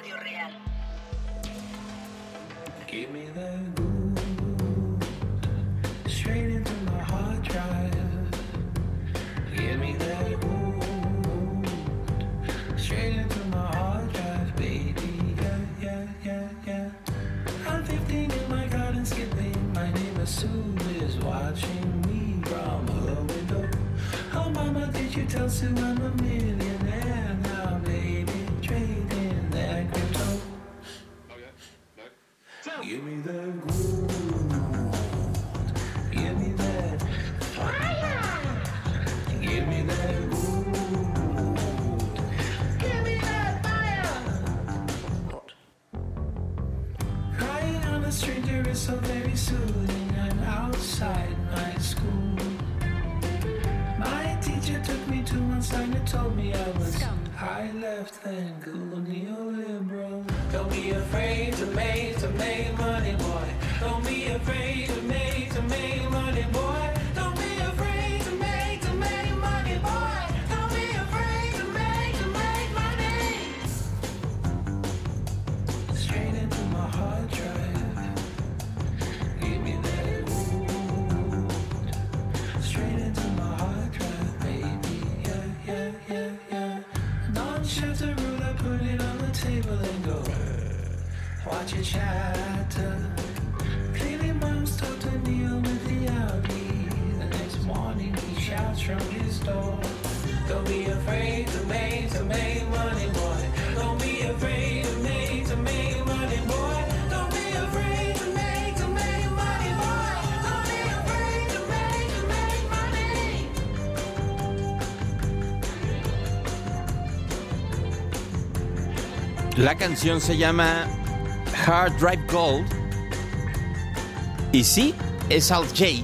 Radio Real. Give me the good, straight into my hard drive. Give me the good, straight into my hard drive, baby. Yeah, yeah, yeah, yeah. I'm 15 in my garden skipping. My neighbor Sue is watching me from her window. Oh, mama, did you tell Sue I'm a millionaire now, baby? Trading that crypto. Okay, back. So, give me the gold. Give me that fire. Give me that gold. Give me that fire. Crying on a stranger is so very soothing. I'm outside my school. Teacher took me to one side and told me I was high left and neoliberal. Don't be afraid to make money, boy. Don't be afraid to make money, boy. Don't be afraid to make money, boy. Don't be afraid to make money. Straight into my hard drive. Give me that gold. Straight into my hard drive. Yeah, yeah, yeah. Non-shelter rule, I put it on the table and go. Watch it shatter. Clearly mom's told to kneel with the Audi. The next morning he shouts from his door. Don't be afraid to make money, boy. Don't be afraid to make money, boy. Don't be afraid to make money, boy. Don't be afraid to make money. La canción se llama Hard Drive Gold y sí, es Alt J.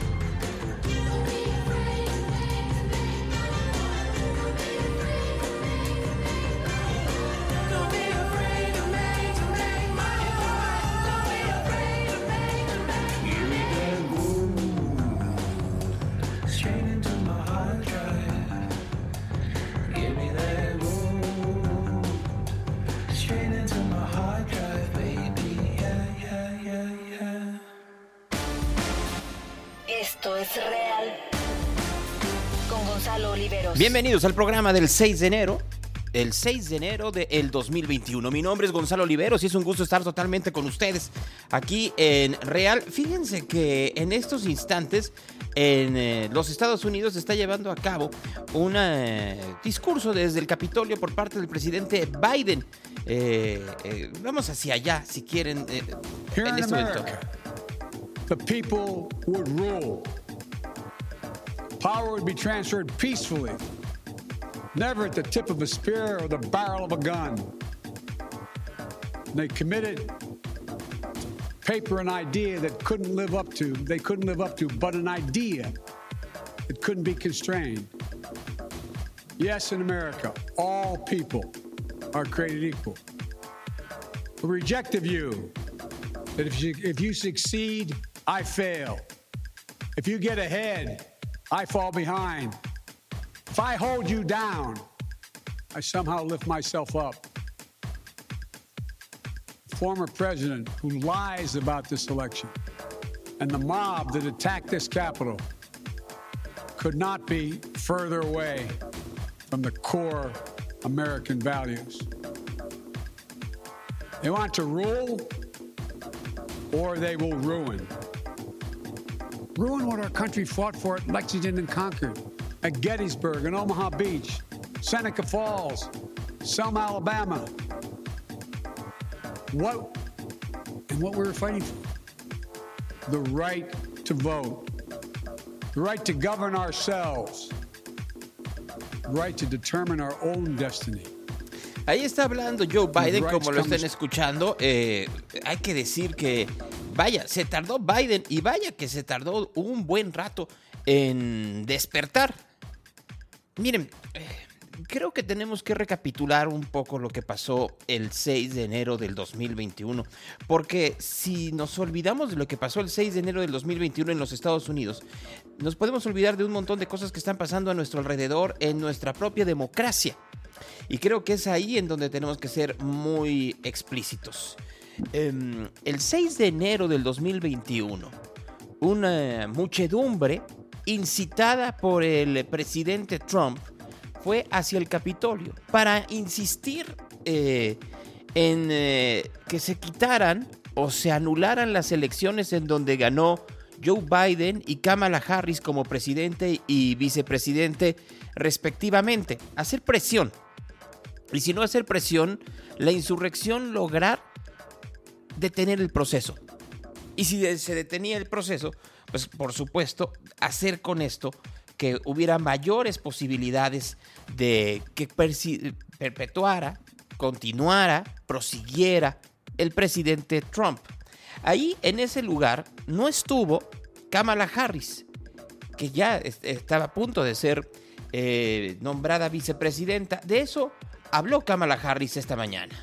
Bienvenidos al programa del 6 de enero, el 6 de enero del 2021. Mi nombre es Gonzalo Oliveros y es un gusto estar totalmente con ustedes aquí en Real. Fíjense que en estos instantes en los Estados Unidos se está llevando a cabo un discurso desde el Capitolio por parte del presidente Biden. Vamos hacia allá, si quieren, en este momento. The people would rule. Power would be transferred peacefully, never at the tip of a spear or the barrel of a gun. They committed paper an idea that they couldn't live up to, but an idea that couldn't be constrained. Yes, in America, all people are created equal. We reject the view that if you succeed, I fail. If you get ahead, I fall behind. If I hold you down, I somehow lift myself up. The former president who lies about this election and the mob that attacked this Capitol could not be further away from the core American values. They want to rule or they will ruin. Ruin what our country fought for at Lexington and Concord, at Gettysburg and Omaha Beach, Seneca Falls, Selma, Alabama. What we were fighting for? The right to vote, the right to govern ourselves, the right to determine our own destiny. Ahí está hablando Joe Biden, como lo están escuchando. Hay que decir que vaya, se tardó Biden y vaya que se tardó un buen rato en despertar. Miren, creo que tenemos que recapitular un poco lo que pasó el 6 de enero del 2021. Porque si nos olvidamos de lo que pasó el 6 de enero del 2021 en los Estados Unidos, nos podemos olvidar de un montón de cosas que están pasando a nuestro alrededor en nuestra propia democracia. Y creo que es ahí en donde tenemos que ser muy explícitos. El 6 de enero del 2021, una muchedumbre incitada por el presidente Trump fue hacia el Capitolio para insistir en que se quitaran o se anularan las elecciones en donde ganó Joe Biden y Kamala Harris como presidente y vicepresidente respectivamente. Hacer presión. Y si no hacer presión, la insurrección lograr detener el proceso. Y si se detenía el proceso, pues por supuesto, hacer con esto que hubiera mayores posibilidades de que perpetuara, continuara, prosiguiera el presidente Trump. Ahí, en ese lugar, no estuvo Kamala Harris, que ya estaba a punto de ser nombrada vicepresidenta. De eso habló Kamala Harris esta mañana.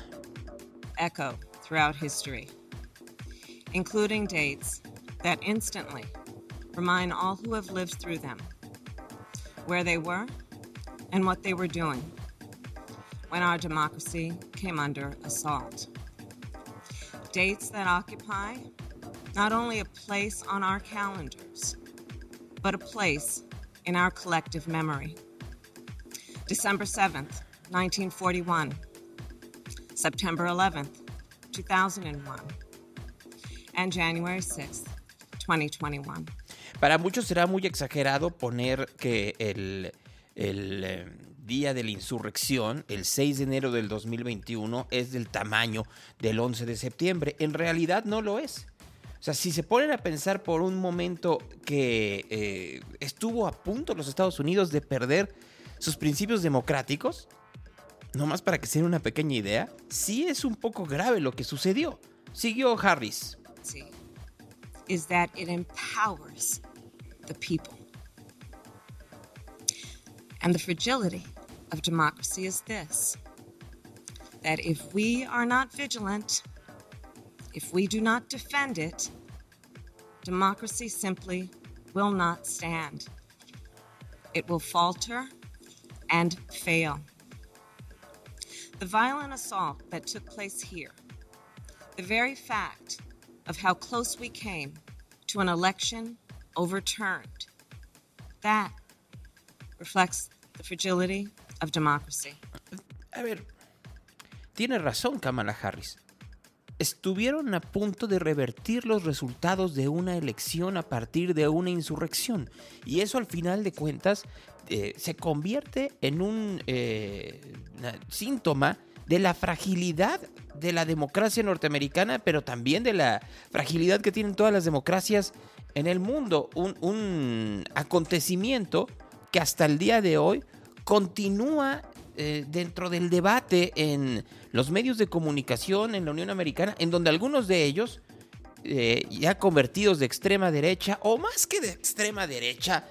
Echo throughout history, including dates that instantly remind all who have lived through them where they were and what they were doing when our democracy came under assault. Dates that occupy not only a place on our calendars, but a place in our collective memory. December 7th, 1941. September 11th, 2001. And January 6th, 2021. Para muchos será muy exagerado poner que el día de la insurrección, el 6 de enero del 2021, es del tamaño del 11 de septiembre. En realidad no lo es. O sea, si se ponen a pensar por un momento que estuvo a punto los Estados Unidos de perder sus principios democráticos, nomás para que se den una pequeña idea, sí es un poco grave lo que sucedió. Siguió Harris. Sí. Is that it empowers the people. And the fragility of democracy is this, that if we are not vigilant, if we do not defend it, democracy simply will not stand. It will falter and fail. The violent assault that took place here, the very fact of how close we came to an election overturned, that reflects the fragility of democracy. A ver, tiene razón Kamala Harris. Estuvieron a punto de revertir los resultados de una elección a partir de una insurrección. Y eso al final de cuentas se convierte en un síntoma de la fragilidad de la democracia norteamericana, pero también de la fragilidad que tienen todas las democracias en el mundo. Un acontecimiento que hasta el día de hoy continúa dentro del debate en los medios de comunicación en la Unión Americana, en donde algunos de ellos, ya convertidos de extrema derecha, o más que de extrema derecha,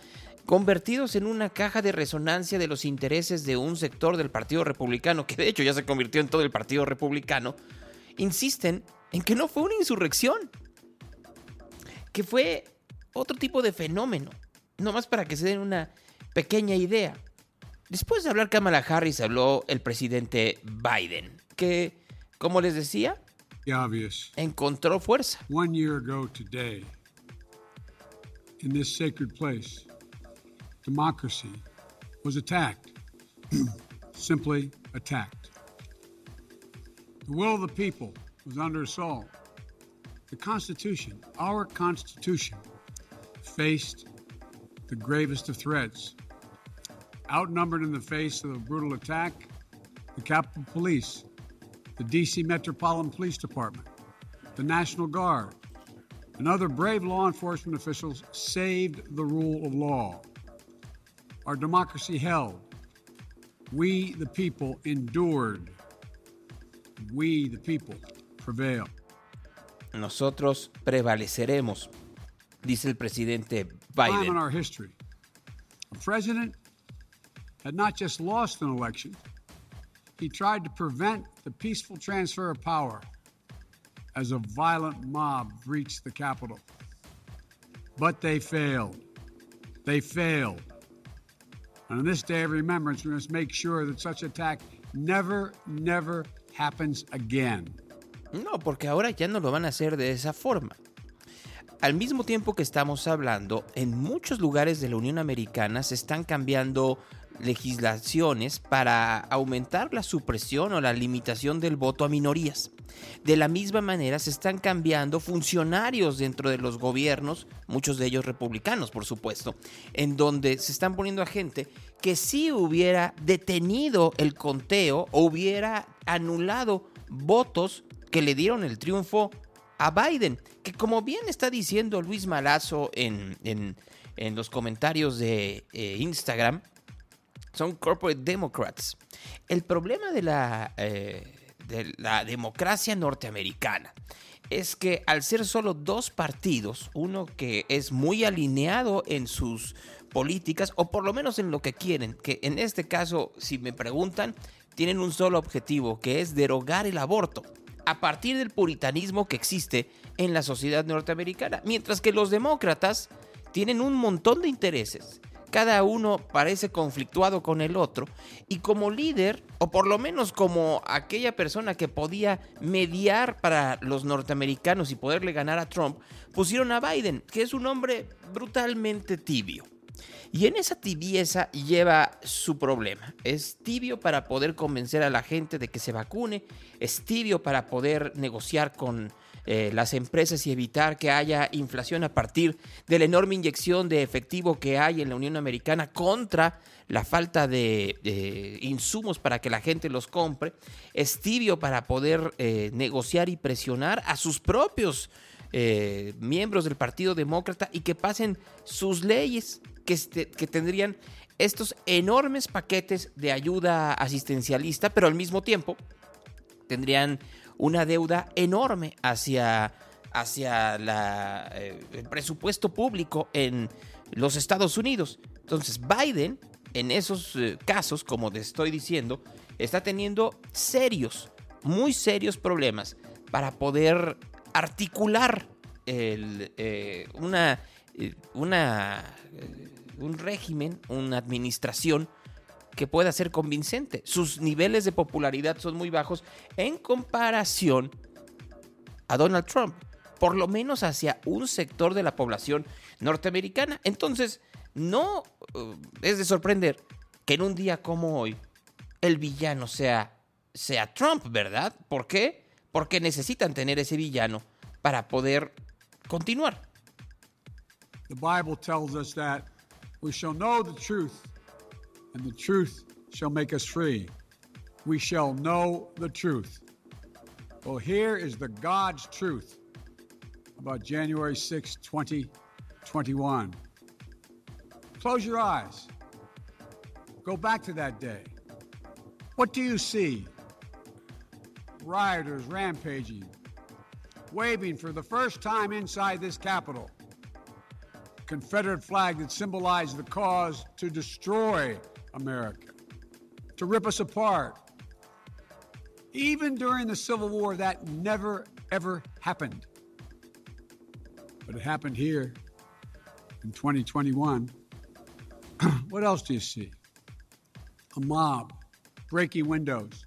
convertidos en una caja de resonancia de los intereses de un sector del Partido Republicano, que de hecho ya se convirtió en todo el Partido Republicano, insisten en que no fue una insurrección, que fue otro tipo de fenómeno, nomás para que se den una pequeña idea. Después de hablar Kamala Harris, habló el presidente Biden, que, como les decía, encontró fuerza. 1 year ago today, in this sacred place, democracy was attacked, simply attacked. The will of the people was under assault. The Constitution, our Constitution, faced the gravest of threats. Outnumbered in the face of a brutal attack, the Capitol Police, the D.C. Metropolitan Police Department, the National Guard, and other brave law enforcement officials saved the rule of law. Our democracy held. We, the people, endured. We, the people, prevail. Nosotros prevaleceremos, dice el presidente Biden. In our history, a president had not just lost an election, he tried to prevent the peaceful transfer of power as a violent mob breached the Capitol. But they failed. They failed. On this day of remembrance, we must make sure that such attack never, never happens again. No, porque ahora ya no lo van a hacer de esa forma. Al mismo tiempo que estamos hablando, en muchos lugares de la Unión Americana se están cambiando legislaciones para aumentar la supresión o la limitación del voto a minorías. De la misma manera se están cambiando funcionarios dentro de los gobiernos, muchos de ellos republicanos, por supuesto, en donde se están poniendo a gente que sí hubiera detenido el conteo o hubiera anulado votos que le dieron el triunfo a Biden, que como bien está diciendo Luis Malazo en los comentarios de Instagram, son corporate democrats. El problema de la democracia norteamericana es que al ser solo dos partidos, uno que es muy alineado en sus políticas o por lo menos en lo que quieren, que en este caso, si me preguntan, tienen un solo objetivo, que es derogar el aborto a partir del puritanismo que existe en la sociedad norteamericana, mientras que los demócratas tienen un montón de intereses. Cada uno parece conflictuado con el otro y como líder, o por lo menos como aquella persona que podía mediar para los norteamericanos y poderle ganar a Trump, pusieron a Biden, que es un hombre brutalmente tibio. Y en esa tibieza lleva su problema. Es tibio para poder convencer a la gente de que se vacune, es tibio para poder negociar con las empresas y evitar que haya inflación a partir de la enorme inyección de efectivo que hay en la Unión Americana contra la falta de insumos para que la gente los compre. Es tibio para poder negociar y presionar a sus propios miembros del Partido Demócrata y que pasen sus leyes que tendrían estos enormes paquetes de ayuda asistencialista, pero al mismo tiempo tendrían una deuda enorme hacia el presupuesto público en los Estados Unidos. Entonces Biden, en esos casos, como te estoy diciendo, está teniendo serios, muy serios problemas para poder articular un régimen, una administración que pueda ser convincente. Sus niveles de popularidad son muy bajos en comparación a Donald Trump, por lo menos hacia un sector de la población norteamericana. Entonces, no es de sorprender que en un día como hoy el villano sea Trump, ¿verdad? ¿Por qué? Porque necesitan tener ese villano para poder continuar. The Bible tells us that we shall know the truth. And the truth shall make us free. We shall know the truth. Well, here is the God's truth about January 6, 2021. Close your eyes. Go back to that day. What do you see? Rioters rampaging, waving for the first time inside this Capitol. Confederate flag that symbolized the cause to destroy America, to rip us apart. Even during the Civil War, that never, ever happened. But it happened here in 2021. What else do you see? A mob breaking windows,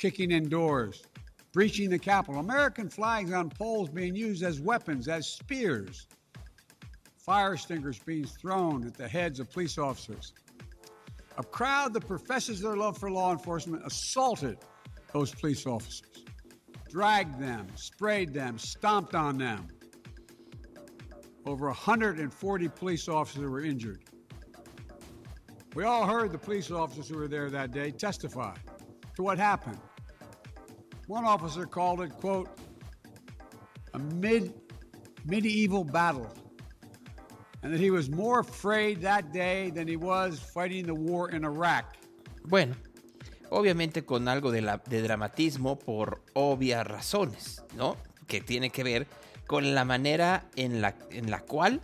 kicking in doors, breaching the Capitol. American flags on poles being used as weapons, as spears. Fire extinguishers being thrown at the heads of police officers. A crowd that professes their love for law enforcement assaulted those police officers, dragged them, sprayed them, stomped on them. Over 140 police officers were injured. We all heard the police officers who were there that day testify to what happened. One officer called it, quote, a medieval battle. And that he was more afraid that day than he was fighting the war in Iraq. Bueno, obviamente con algo de dramatismo por obvias razones, ¿no? Que tiene que ver con la manera en la cual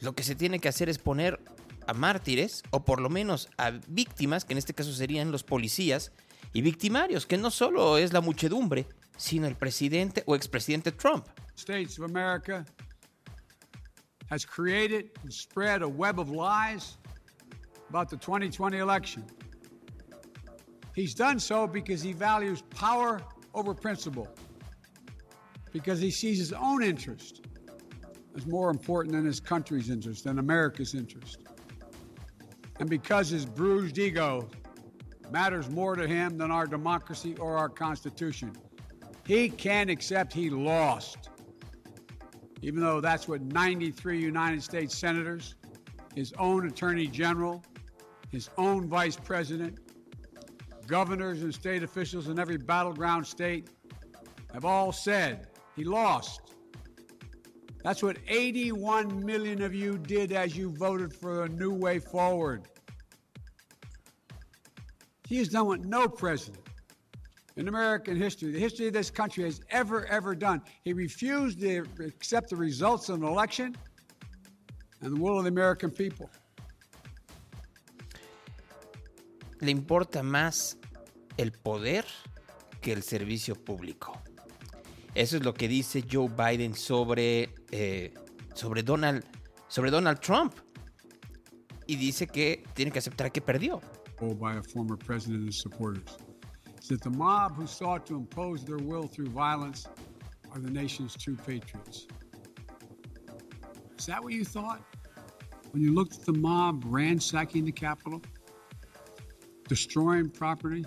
lo que se tiene que hacer es poner a mártires, o por lo menos a víctimas, que en este caso serían los policías y victimarios, que no solo es la muchedumbre, sino el presidente o expresidente Trump. States of America has created and spread a web of lies about the 2020 election. He's done so because he values power over principle, because he sees his own interest as more important than his country's interest, than America's interest, and because his bruised ego matters more to him than our democracy or our Constitution. He can't accept he lost, even though that's what 93 United States senators, his own attorney general, his own vice president, governors and state officials in every battleground state have all said he lost. That's what 81 million of you did as you voted for a new way forward. He has done what no president in American history, the history of this country, has ever done. He refused to accept the results of an election and the will of the American people. Le importa más el poder que el servicio público. Eso es lo que dice Joe Biden sobre Donald Trump. Y dice que tiene que aceptar que perdió. By a former president and his supporters. It's that the mob who sought to impose their will through violence are the nation's true patriots. Is that what you thought when you looked at the mob ransacking the Capitol? Destroying property,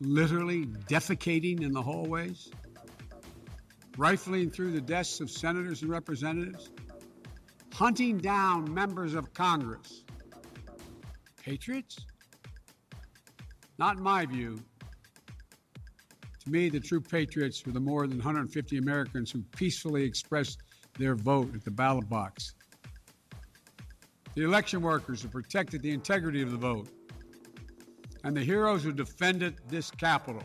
literally defecating in the hallways, rifling through the desks of senators and representatives, hunting down members of Congress. Patriots? Not in my view. To me, the true patriots were the more than 150 Americans who peacefully expressed their vote at the ballot box. The election workers who protected the integrity of the vote, and the heroes who defended this Capitol.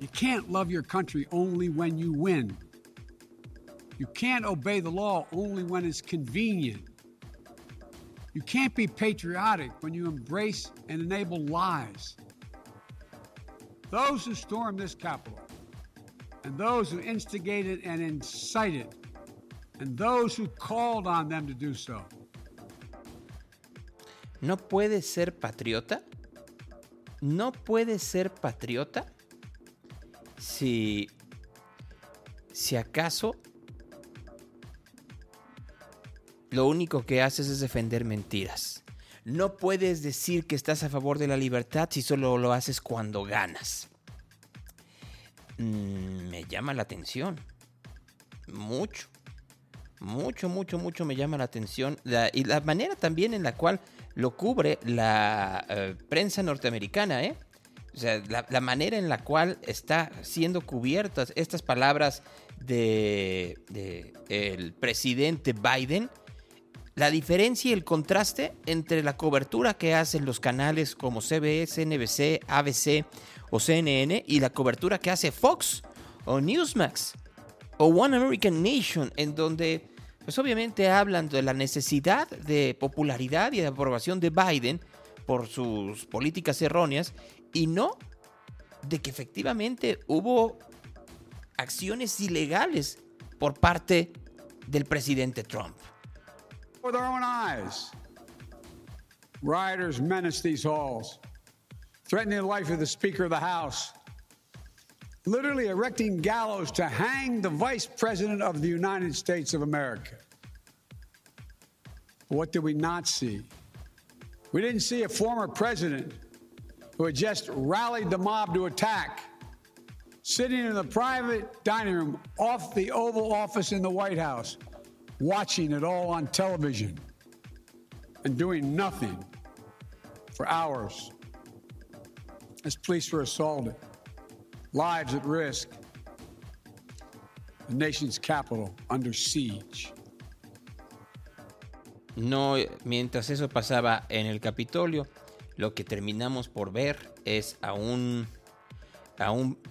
You can't love your country only when you win. You can't obey the law only when it's convenient. You can't be patriotic when you embrace and enable lies. Those who stormed this Capitol, and those who instigated and incited, and those who called on them to do so. ¿No puedes ser patriota? ¿No puedes ser patriota? Si acaso lo único que haces es defender mentiras. No puedes decir que estás a favor de la libertad si solo lo haces cuando ganas. Me llama la atención. Mucho me llama la atención. Y la manera también en la cual lo cubre la prensa norteamericana, ¿eh? O sea, la manera en la cual está siendo cubiertas estas palabras de el presidente Biden, la diferencia y el contraste entre la cobertura que hacen los canales como CBS, NBC, ABC o CNN y la cobertura que hace Fox o Newsmax o One American Nation, en donde pues obviamente hablan de la necesidad de popularidad y de aprobación de Biden por sus políticas erróneas y no de que efectivamente hubo acciones ilegales por parte del presidente Trump. With our own eyes, rioters menace these halls, threatening the life of the Speaker of the House, literally erecting gallows to hang the Vice President of the United States of America. What did we not see? We didn't see a former president who had just rallied the mob to attack, sitting in the private dining room off the Oval Office in the White House, watching it all on television and doing nothing for hours as police were assaulted. Lives at risk, the nation's capital under siege. No, mientras eso pasaba en el Capitolio, lo que terminamos por ver es a un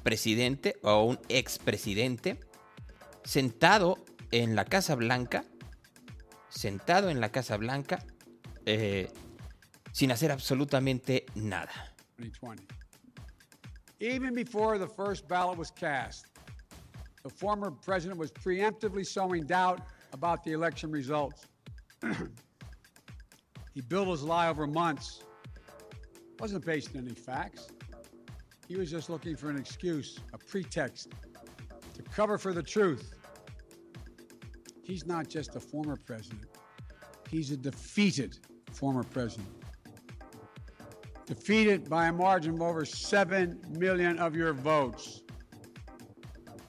presidente o a un expresidente sentado en la Casa Blanca, sin hacer absolutamente nada. 2020. Even before the first ballot was cast, the former president was preemptively sowing doubt about the election results. He builders lie over months wasn't based on any facts. He was just looking for an excuse, a pretext to cover for the truth. He's not just a former president. He's a defeated former president. Defeated by a margin of over 7 million of your votes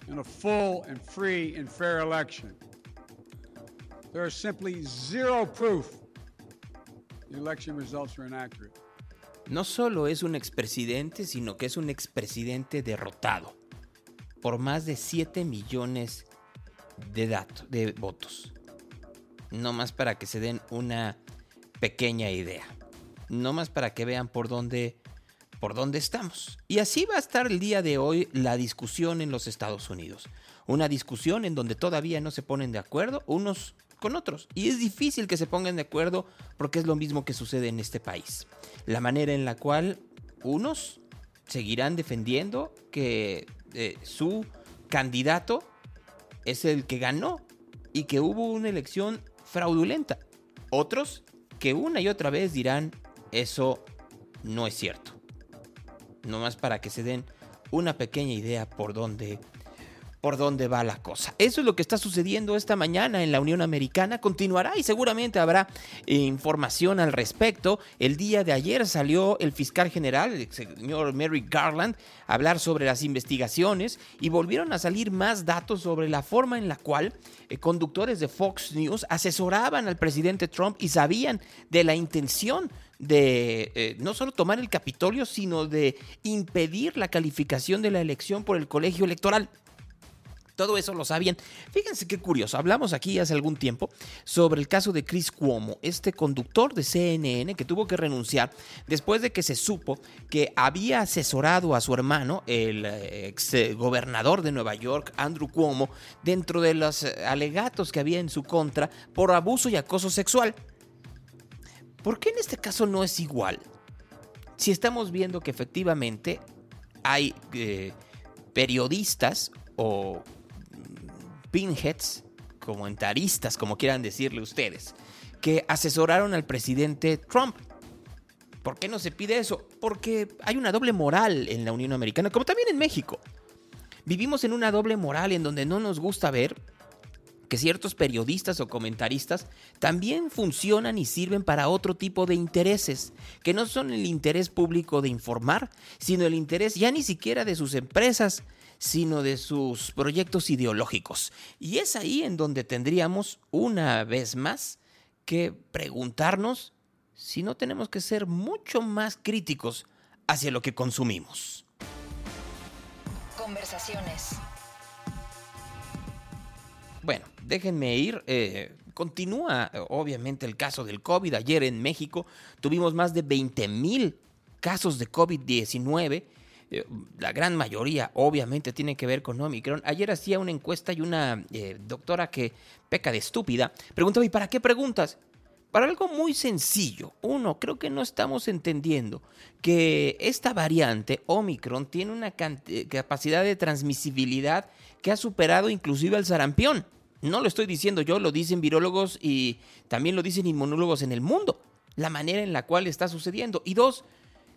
in a full and free and fair election. There is simply zero proof the election results are inaccurate. No solo es un expresidente, sino que es un expresidente derrotado por más de 7 millones de votos. No más para que se den una pequeña idea. No más para que vean por dónde estamos. Y así va a estar el día de hoy la discusión en los Estados Unidos. Una discusión en donde todavía no se ponen de acuerdo unos con otros. Y es difícil que se pongan de acuerdo porque es lo mismo que sucede en este país. La manera en la cual unos seguirán defendiendo que su candidato es el que ganó y que hubo una elección fraudulenta. Otros que una y otra vez dirán eso no es cierto. Nomás para que se den una pequeña idea por dónde va la cosa. Eso es lo que está sucediendo esta mañana en la Unión Americana. Continuará y seguramente habrá información al respecto. El día de ayer salió el fiscal general, el señor Merrick Garland, a hablar sobre las investigaciones y volvieron a salir más datos sobre la forma en la cual conductores de Fox News asesoraban al presidente Trump y sabían de la intención de no solo tomar el Capitolio, sino de impedir la calificación de la elección por el colegio electoral. Todo eso lo sabían. Fíjense qué curioso. Hablamos aquí hace algún tiempo sobre el caso de Chris Cuomo, este conductor de CNN que tuvo que renunciar después de que se supo que había asesorado a su hermano, el exgobernador de Nueva York, Andrew Cuomo, dentro de los alegatos que había en su contra por abuso y acoso sexual. ¿Por qué en este caso no es igual? Si estamos viendo que efectivamente hay periodistas o pinheads, comentaristas, como quieran decirle ustedes, que asesoraron al presidente Trump. ¿Por qué no se pide eso? Porque hay una doble moral en la Unión Americana, como también en México. Vivimos en una doble moral en donde no nos gusta ver que ciertos periodistas o comentaristas también funcionan y sirven para otro tipo de intereses, que no son el interés público de informar, sino el interés ya ni siquiera de sus empresas, sino de sus proyectos ideológicos. Y es ahí en donde tendríamos, una vez más, que preguntarnos si no tenemos que ser mucho más críticos hacia lo que consumimos. Conversaciones. Bueno, déjenme ir. Continúa, obviamente, el caso del COVID. Ayer en México tuvimos más de 20,000 casos de COVID-19. La gran mayoría obviamente tiene que ver con Omicron. Ayer hacía una encuesta y una doctora que peca de estúpida preguntaba, ¿y para qué preguntas? Para algo muy sencillo. Uno, creo que no estamos entendiendo que esta variante Omicron tiene una capacidad de transmisibilidad que ha superado inclusive al sarampión. No lo estoy diciendo yo, lo dicen virólogos y también lo dicen inmunólogos en el mundo. La manera en la cual está sucediendo. Y dos,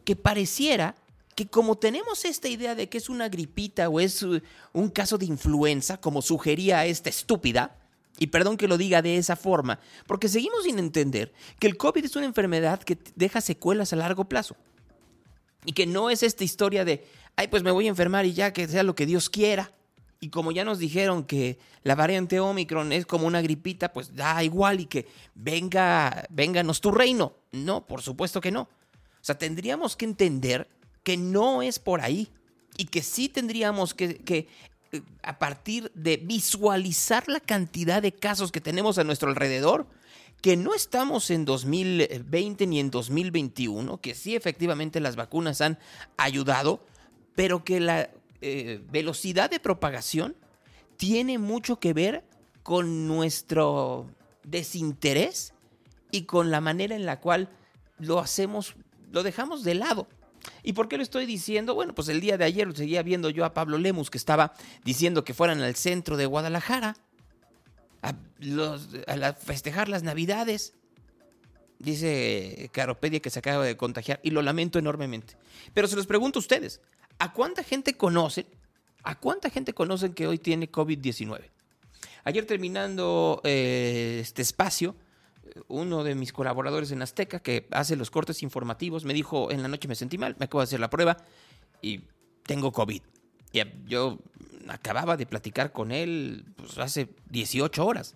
que pareciera que como tenemos esta idea de que es una gripita o es un caso de influenza, como sugería esta estúpida, y perdón que lo diga de esa forma, porque seguimos sin entender que el COVID es una enfermedad que deja secuelas a largo plazo y que no es esta historia de, ay, pues me voy a enfermar y ya que sea lo que Dios quiera. Y como ya nos dijeron que la variante Omicron es como una gripita, pues da igual y que vénganos tu reino. No, por supuesto que no. O sea, tendríamos que entender que no es por ahí y que sí tendríamos que a partir de visualizar la cantidad de casos que tenemos a nuestro alrededor, que no estamos en 2020 ni en 2021, que sí efectivamente las vacunas han ayudado, pero que la velocidad de propagación tiene mucho que ver con nuestro desinterés y con la manera en la cual lo hacemos, lo dejamos de lado. ¿Y por qué lo estoy diciendo? Bueno, pues el día de ayer seguía viendo yo a Pablo Lemus que estaba diciendo que fueran al centro de Guadalajara a festejar las Navidades. dice Caropedia que se acaba de contagiar y lo lamento enormemente. Pero se los pregunto a ustedes, ¿a cuánta gente conocen que hoy tiene COVID-19? Ayer terminando este espacio, uno de mis colaboradores en Azteca que hace los cortes informativos me dijo, en la noche me sentí mal, me acabo de hacer la prueba y tengo COVID. Y yo acababa de platicar con él pues, hace 18 horas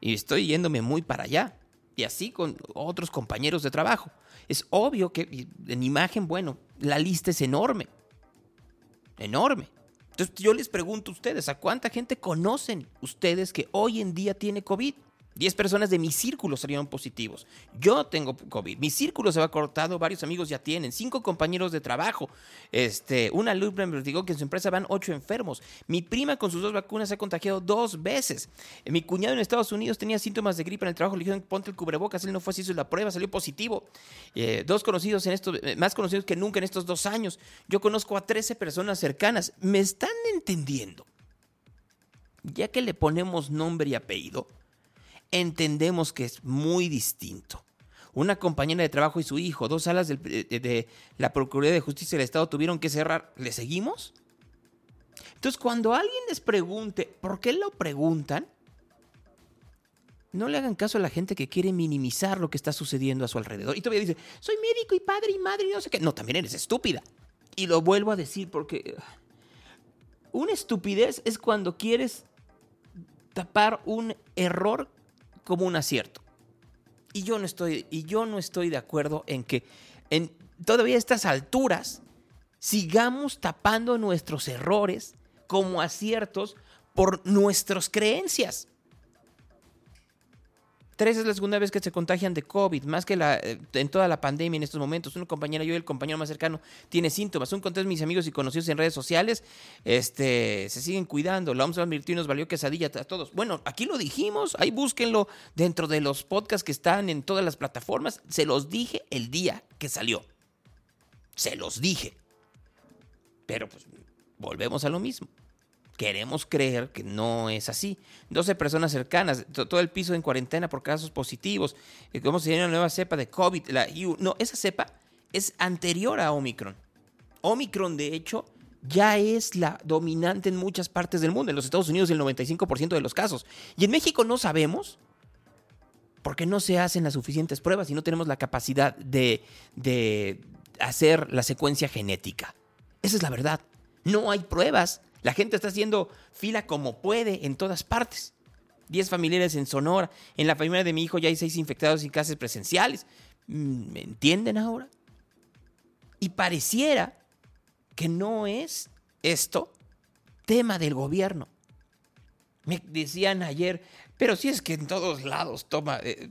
y estoy yéndome muy para allá. Y así con otros compañeros de trabajo. Es obvio que en imagen, bueno, la lista es enorme. Enorme. Entonces yo les pregunto a ustedes, ¿a cuánta gente conocen ustedes que hoy en día tiene COVID? 10 personas de mi círculo salieron positivos. Yo tengo COVID. Mi círculo se va cortado, varios amigos ya tienen. 5 compañeros de trabajo. Una alumna me dijo que en su empresa van 8 enfermos. Mi prima con sus 2 vacunas se ha contagiado 2 veces. Mi cuñado en Estados Unidos tenía síntomas de gripe en el trabajo. Le dijeron, ponte el cubrebocas. Él no fue, se hizo la prueba, salió positivo. Más conocidos que nunca en estos 2 años. Yo conozco a 13 personas cercanas. ¿Me están entendiendo? Ya que le ponemos nombre y apellido, entendemos que es muy distinto. Una compañera de trabajo y su hijo, 2 salas de la Procuraduría de Justicia del Estado tuvieron que cerrar. ¿Le seguimos? Entonces, cuando alguien les pregunte por qué lo preguntan, no le hagan caso a la gente que quiere minimizar lo que está sucediendo a su alrededor. Y todavía dice, soy médico y padre y madre y no sé qué. No, también eres estúpida. Y lo vuelvo a decir porque una estupidez es cuando quieres tapar un error como un acierto. Y yo no estoy de acuerdo en que todavía a estas alturas sigamos tapando nuestros errores como aciertos por nuestras creencias. 3 es la segunda vez que se contagian de COVID, más que en toda la pandemia en estos momentos. Una compañera, yo y el compañero más cercano, tiene síntomas. Un contexto de mis amigos y conocidos en redes sociales se siguen cuidando. La OMS advirtió y nos valió quesadilla a todos. Bueno, aquí lo dijimos, ahí búsquenlo dentro de los podcasts que están en todas las plataformas. Se los dije el día que salió. Se los dije. Pero pues volvemos a lo mismo. Queremos creer que no es así. 12 personas cercanas, todo el piso en cuarentena por casos positivos. ¿Cómo se viene una nueva cepa de COVID? No, esa cepa es anterior a Omicron. Omicron, de hecho, ya es la dominante en muchas partes del mundo. En los Estados Unidos el 95% de los casos. Y en México no sabemos porque no se hacen las suficientes pruebas y no tenemos la capacidad de hacer la secuencia genética. Esa es la verdad. No hay pruebas. La gente está haciendo fila como puede en todas partes. 10 familiares en Sonora. En la familia de mi hijo ya hay 6 infectados en clases presenciales. ¿Me entienden ahora? Y pareciera que no es esto tema del gobierno. Me decían ayer, pero si es que en todos lados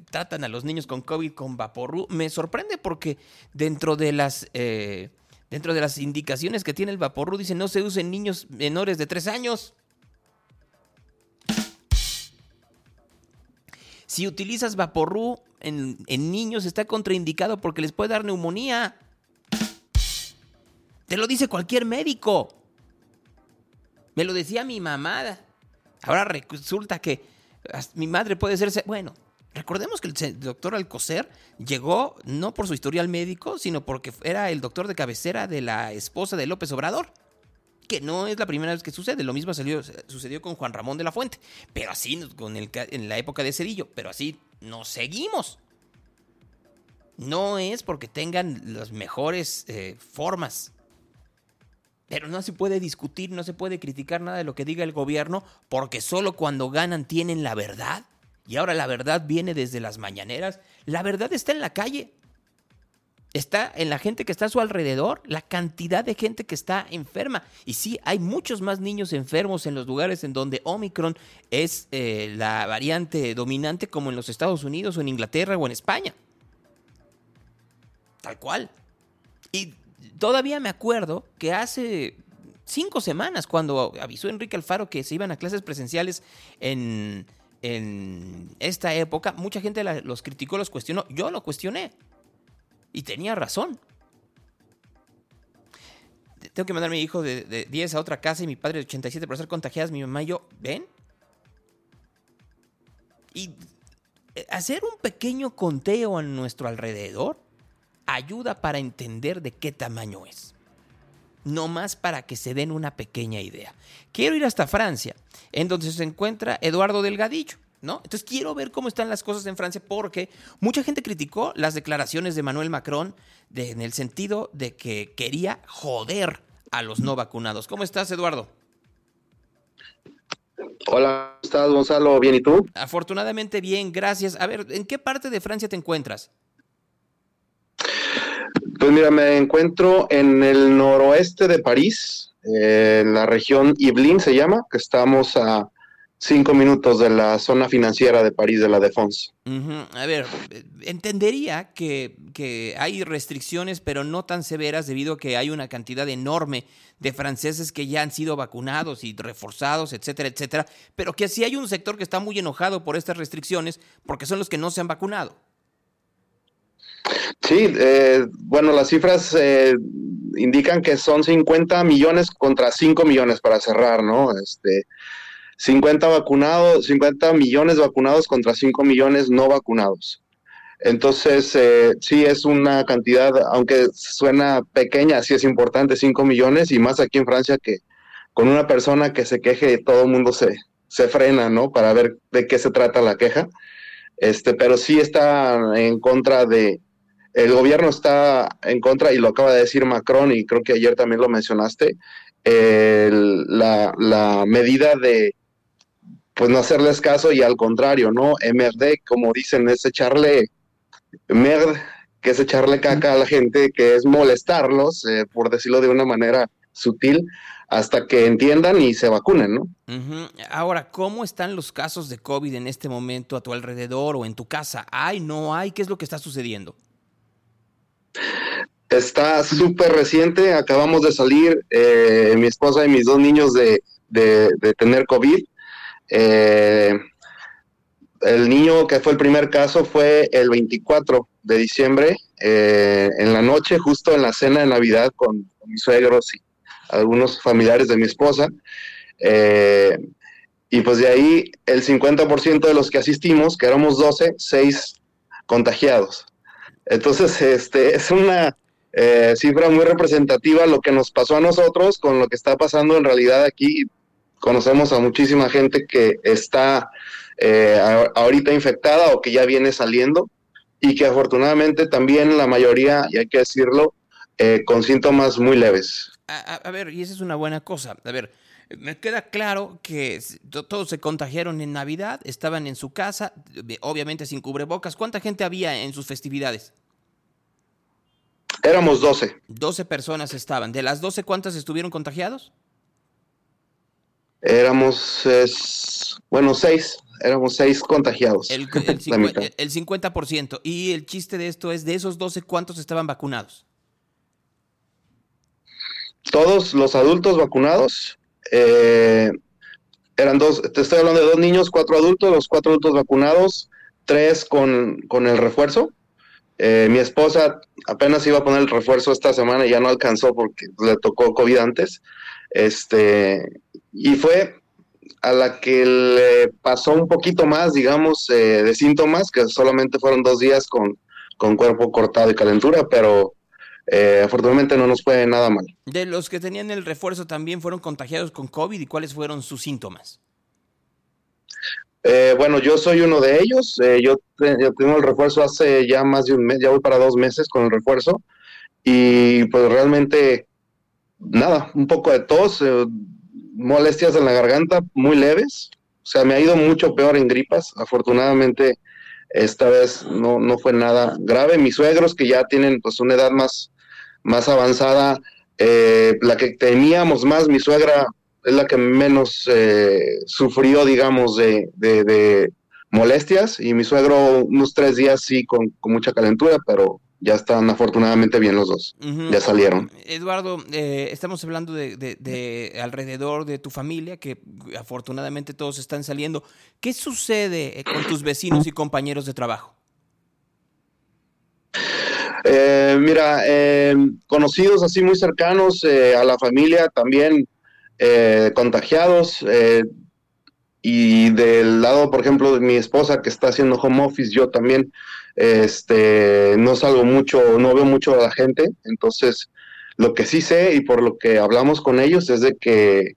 tratan a los niños con COVID con Vaporru. Me sorprende porque dentro de las indicaciones que tiene el Vaporru, dice no se usa en niños menores de 3 años. Si utilizas Vaporru en niños, está contraindicado porque les puede dar neumonía. Te lo dice cualquier médico. Me lo decía mi mamá. Ahora resulta que mi madre puede ser... Bueno, recordemos que el doctor Alcocer llegó no por su historial médico, sino porque era el doctor de cabecera de la esposa de López Obrador, que no es la primera vez que sucede. Lo mismo sucedió con Juan Ramón de la Fuente, pero así en la época de Cedillo, pero así nos seguimos. No es porque tengan las mejores formas, pero no se puede discutir, no se puede criticar nada de lo que diga el gobierno, porque solo cuando ganan tienen la verdad. Y ahora la verdad viene desde las mañaneras. La verdad está en la calle. Está en la gente que está a su alrededor, la cantidad de gente que está enferma. Y sí, hay muchos más niños enfermos en los lugares en donde Omicron es la variante dominante, como en los Estados Unidos o en Inglaterra o en España. Tal cual. Y todavía me acuerdo que hace 5 semanas, cuando avisó Enrique Alfaro que se iban a clases presenciales en esta época, mucha gente los criticó, los cuestionó. Yo lo cuestioné. Y tenía razón. Tengo que mandar a mi hijo de 10 a otra casa y mi padre de 87 por ser contagiadas, mi mamá y yo. ¿Ven? Y hacer un pequeño conteo a nuestro alrededor ayuda para entender de qué tamaño es. No más para que se den una pequeña idea. Quiero ir hasta Francia, en donde se encuentra Eduardo Delgadillo, ¿no? Entonces quiero ver cómo están las cosas en Francia, porque mucha gente criticó las declaraciones de Emmanuel Macron en el sentido de que quería joder a los no vacunados. ¿Cómo estás, Eduardo? Hola, ¿cómo estás, Gonzalo? ¿Bien y tú? Afortunadamente bien, gracias. A ver, ¿en qué parte de Francia te encuentras? Pues mira, me encuentro en el noroeste de París, en la región Yvelines se llama, que estamos a 5 minutos de la zona financiera de París, de la Défense. Uh-huh. A ver, entendería que hay restricciones, pero no tan severas, debido a que hay una cantidad enorme de franceses que ya han sido vacunados y reforzados, etcétera, etcétera, pero que sí hay un sector que está muy enojado por estas restricciones, porque son los que no se han vacunado. Sí, bueno, las cifras indican que son 50 millones contra 5 millones para cerrar, ¿no? 50 millones vacunados contra 5 millones no vacunados. Entonces, sí es una cantidad, aunque suena pequeña, sí es importante, 5 millones, y más aquí en Francia, que con una persona que se queje todo el mundo se frena, ¿no? Para ver de qué se trata la queja. Pero sí está en contra de... El gobierno está en contra, y lo acaba de decir Macron, y creo que ayer también lo mencionaste, la medida de pues no hacerles caso, y al contrario, ¿no? MRD, como dicen, es echarle merd, que es echarle caca a la gente, que es molestarlos, por decirlo de una manera sutil, hasta que entiendan y se vacunen, ¿no? Uh-huh. Ahora, ¿cómo están los casos de COVID en este momento a tu alrededor o en tu casa? ¿Hay, no hay? ¿Qué es lo que está sucediendo? Está súper reciente, acabamos de salir, mi esposa y mis 2 niños de tener COVID. El niño que fue el primer caso fue el 24 de diciembre, en la noche, justo en la cena de Navidad con mis suegros y algunos familiares de mi esposa. Y pues de ahí el 50% de los que asistimos, que éramos 12, 6 contagiados. Entonces, es una cifra muy representativa lo que nos pasó a nosotros con lo que está pasando en realidad aquí. Conocemos a muchísima gente que está ahorita infectada o que ya viene saliendo, y que afortunadamente también la mayoría, y hay que decirlo, con síntomas muy leves. A ver, y esa es una buena cosa. A ver, me queda claro que todos se contagiaron en Navidad, estaban en su casa, obviamente sin cubrebocas. ¿Cuánta gente había en sus festividades? Éramos 12. 12 personas estaban. ¿De las 12 cuántas estuvieron contagiados? Éramos 6. Éramos 6 contagiados. El 50%. Y el chiste de esto es, de esos 12, ¿cuántos estaban vacunados? Todos los adultos vacunados. Eran 2, te estoy hablando de 2 niños, 4 adultos, los 4 adultos vacunados, 3 con el refuerzo. Mi esposa apenas iba a poner el refuerzo esta semana y ya no alcanzó porque le tocó COVID antes. Y fue a la que le pasó un poquito más, digamos, de síntomas, que solamente fueron 2 días con cuerpo cortado y calentura, pero... afortunadamente no nos fue nada mal. De los que tenían el refuerzo, ¿también fueron contagiados con COVID? ¿Y cuáles fueron sus síntomas? Bueno, yo soy uno de ellos. Yo tengo el refuerzo hace ya más de un mes, ya voy para 2 meses con el refuerzo. Y pues realmente nada, un poco de tos, molestias en la garganta muy leves. O sea, me ha ido mucho peor en gripas. Afortunadamente esta vez no fue nada grave. Mis suegros, que ya tienen pues una edad más avanzada, la que teníamos más, mi suegra es la que menos sufrió, digamos, de molestias, y mi suegro unos 3 días sí con mucha calentura, pero ya están afortunadamente bien los 2, uh-huh. Ya salieron. Eduardo, estamos hablando de alrededor de tu familia, que afortunadamente todos están saliendo. ¿Qué sucede con tus vecinos y compañeros de trabajo? Mira, conocidos así muy cercanos a la familia también contagiados, Y del lado, por ejemplo, de mi esposa que está haciendo home office, yo también no salgo mucho, no veo mucho a la gente. Entonces, lo que sí sé y por lo que hablamos con ellos es de que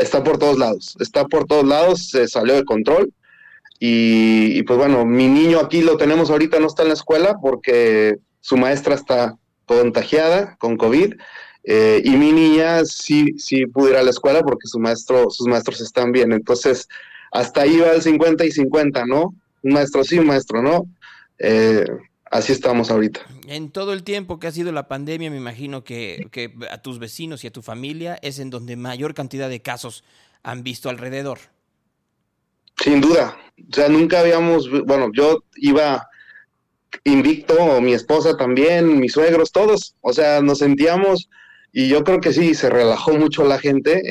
está por todos lados. Está por todos lados, se salió de control. Y pues bueno, mi niño aquí lo tenemos ahorita, no está en la escuela porque su maestra está contagiada con COVID. Y mi niña sí pudo ir a la escuela porque sus maestros están bien. Entonces, hasta ahí va el 50 y 50, ¿no? Un maestro sí, un maestro no. Así estamos ahorita. En todo el tiempo que ha sido la pandemia, me imagino que a tus vecinos y a tu familia es en donde mayor cantidad de casos han visto alrededor. Sin duda. O sea, nunca habíamos... Bueno, yo iba... invicto, mi esposa también, mis suegros, todos, o sea, nos sentíamos, y yo creo que sí, se relajó mucho la gente,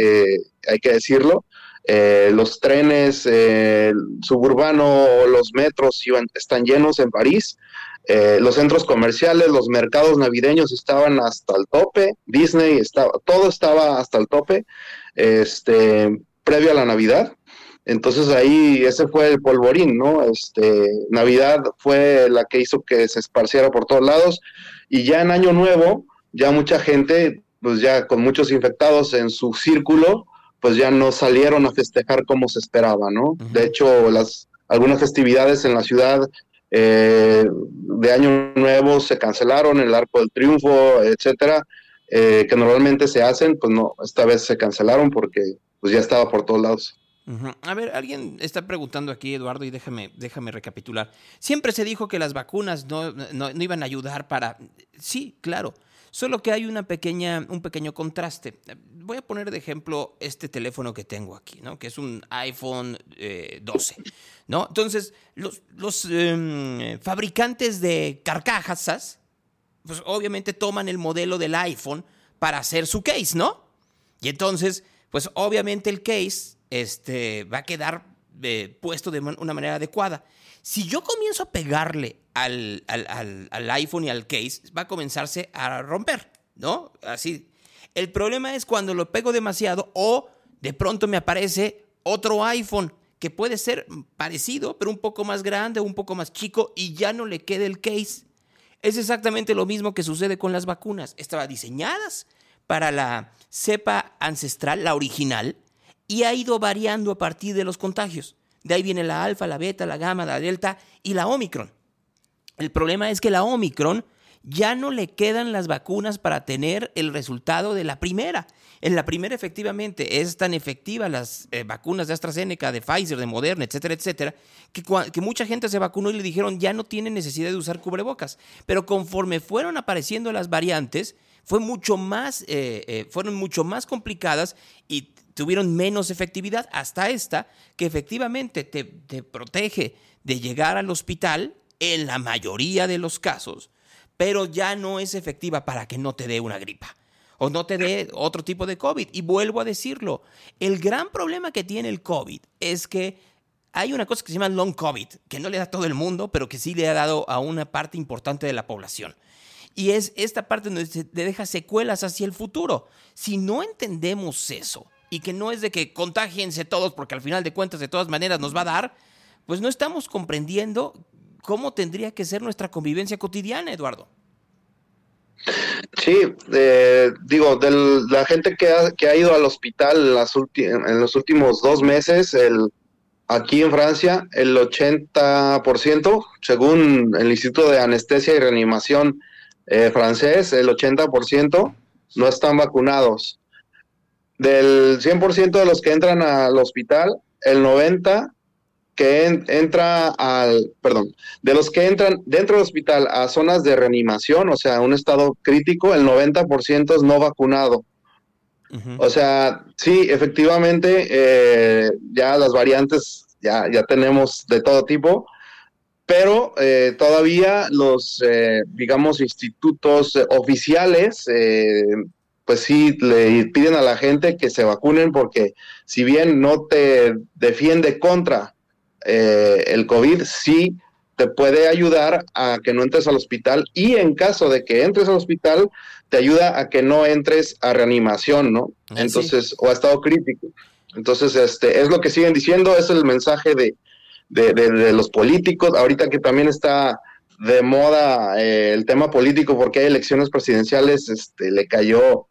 hay que decirlo, los trenes, el suburbano, los metros están llenos en París, los centros comerciales, los mercados navideños estaban hasta el tope, Disney, todo estaba hasta el tope, previo a la Navidad. Entonces ahí ese fue el polvorín, ¿no? Navidad fue la que hizo que se esparciera por todos lados, y ya en Año Nuevo, ya mucha gente, pues ya con muchos infectados en su círculo, pues ya no salieron a festejar como se esperaba, ¿no? De hecho, algunas festividades en la ciudad de Año Nuevo se cancelaron, el Arco del Triunfo, etcétera, que normalmente se hacen, pues no, esta vez se cancelaron porque pues ya estaba por todos lados. Uh-huh. A ver, alguien está preguntando aquí, Eduardo, y déjame recapitular. Siempre se dijo que las vacunas no iban a ayudar para... Sí, claro, solo que hay un pequeño contraste. Voy a poner de ejemplo este teléfono que tengo aquí, ¿no? Que es un iPhone 12, ¿no? Entonces, los fabricantes de carcajasas, pues obviamente toman el modelo del iPhone para hacer su case, ¿no? Y entonces, pues obviamente el case... va a quedar puesto de una manera adecuada. Si yo comienzo a pegarle al iPhone y al case, va a comenzarse a romper, ¿no? Así. El problema es cuando lo pego demasiado o de pronto me aparece otro iPhone que puede ser parecido, pero un poco más grande o un poco más chico y ya no le queda el case. Es exactamente lo mismo que sucede con las vacunas. Estaban diseñadas para la cepa ancestral, la original, y ha ido variando a partir de los contagios. De ahí viene la alfa, la beta, la gamma, la delta y la Omicron. El problema es que la Omicron ya no le quedan las vacunas para tener el resultado de la primera. En la primera, efectivamente, es tan efectiva las vacunas de AstraZeneca, de Pfizer, de Moderna, etcétera, etcétera, que mucha gente se vacunó y le dijeron ya no tiene necesidad de usar cubrebocas. Pero conforme fueron apareciendo las variantes, fueron mucho más complicadas y tuvieron menos efectividad hasta esta, que efectivamente te protege de llegar al hospital en la mayoría de los casos, pero ya no es efectiva para que no te dé una gripa o no te dé otro tipo de COVID. Y vuelvo a decirlo, el gran problema que tiene el COVID es que hay una cosa que se llama long COVID, que no le da a todo el mundo, pero que sí le ha dado a una parte importante de la población. Y es esta parte donde te deja secuelas hacia el futuro. Si no entendemos eso, y que no es de que contágiense todos porque al final de cuentas de todas maneras nos va a dar, pues no estamos comprendiendo cómo tendría que ser nuestra convivencia cotidiana, Eduardo. Sí, la gente que ha ido al hospital en los últimos 2 meses, aquí en Francia, el 80%, según el Instituto de Anestesia y Reanimación francés, el 80% no están vacunados. Del 100% de los que entran al hospital, el 90% que de los que entran dentro del hospital a zonas de reanimación, o sea, un estado crítico, el 90% es no vacunado. Uh-huh. O sea, sí, efectivamente, ya las variantes ya tenemos de todo tipo, pero todavía los, digamos, institutos oficiales... pues sí, le piden a la gente que se vacunen porque si bien no te defiende contra el COVID, sí te puede ayudar a que no entres al hospital y en caso de que entres al hospital, te ayuda a que no entres a reanimación, ¿no? Entonces, sí. O a estado crítico. Entonces, es lo que siguen diciendo, es el mensaje de los políticos. Ahorita que también está de moda el tema político porque hay elecciones presidenciales, le cayó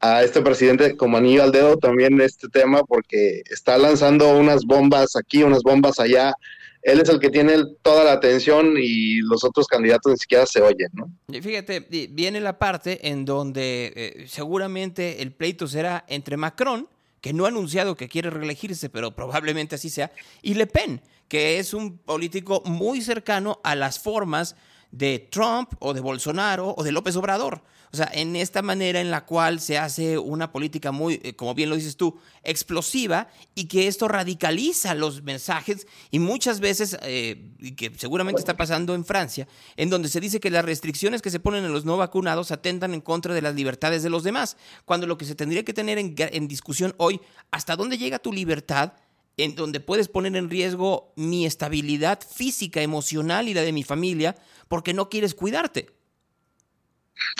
a este presidente como anillo al dedo también este tema, porque está lanzando unas bombas aquí, unas bombas allá. Él es el que tiene toda la atención y los otros candidatos ni siquiera se oyen, ¿no? Y fíjate, viene la parte en donde seguramente el pleito será entre Macron, que no ha anunciado que quiere reelegirse, pero probablemente así sea, y Le Pen, que es un político muy cercano a las formas de Trump o de Bolsonaro o de López Obrador. O sea, en esta manera en la cual se hace una política muy, como bien lo dices tú, explosiva, y que esto radicaliza los mensajes, y muchas veces, que seguramente está pasando en Francia, en donde se dice que las restricciones que se ponen a los no vacunados atentan en contra de las libertades de los demás, cuando lo que se tendría que tener en discusión hoy, ¿hasta dónde llega tu libertad? En donde puedes poner en riesgo mi estabilidad física, emocional y la de mi familia, porque no quieres cuidarte.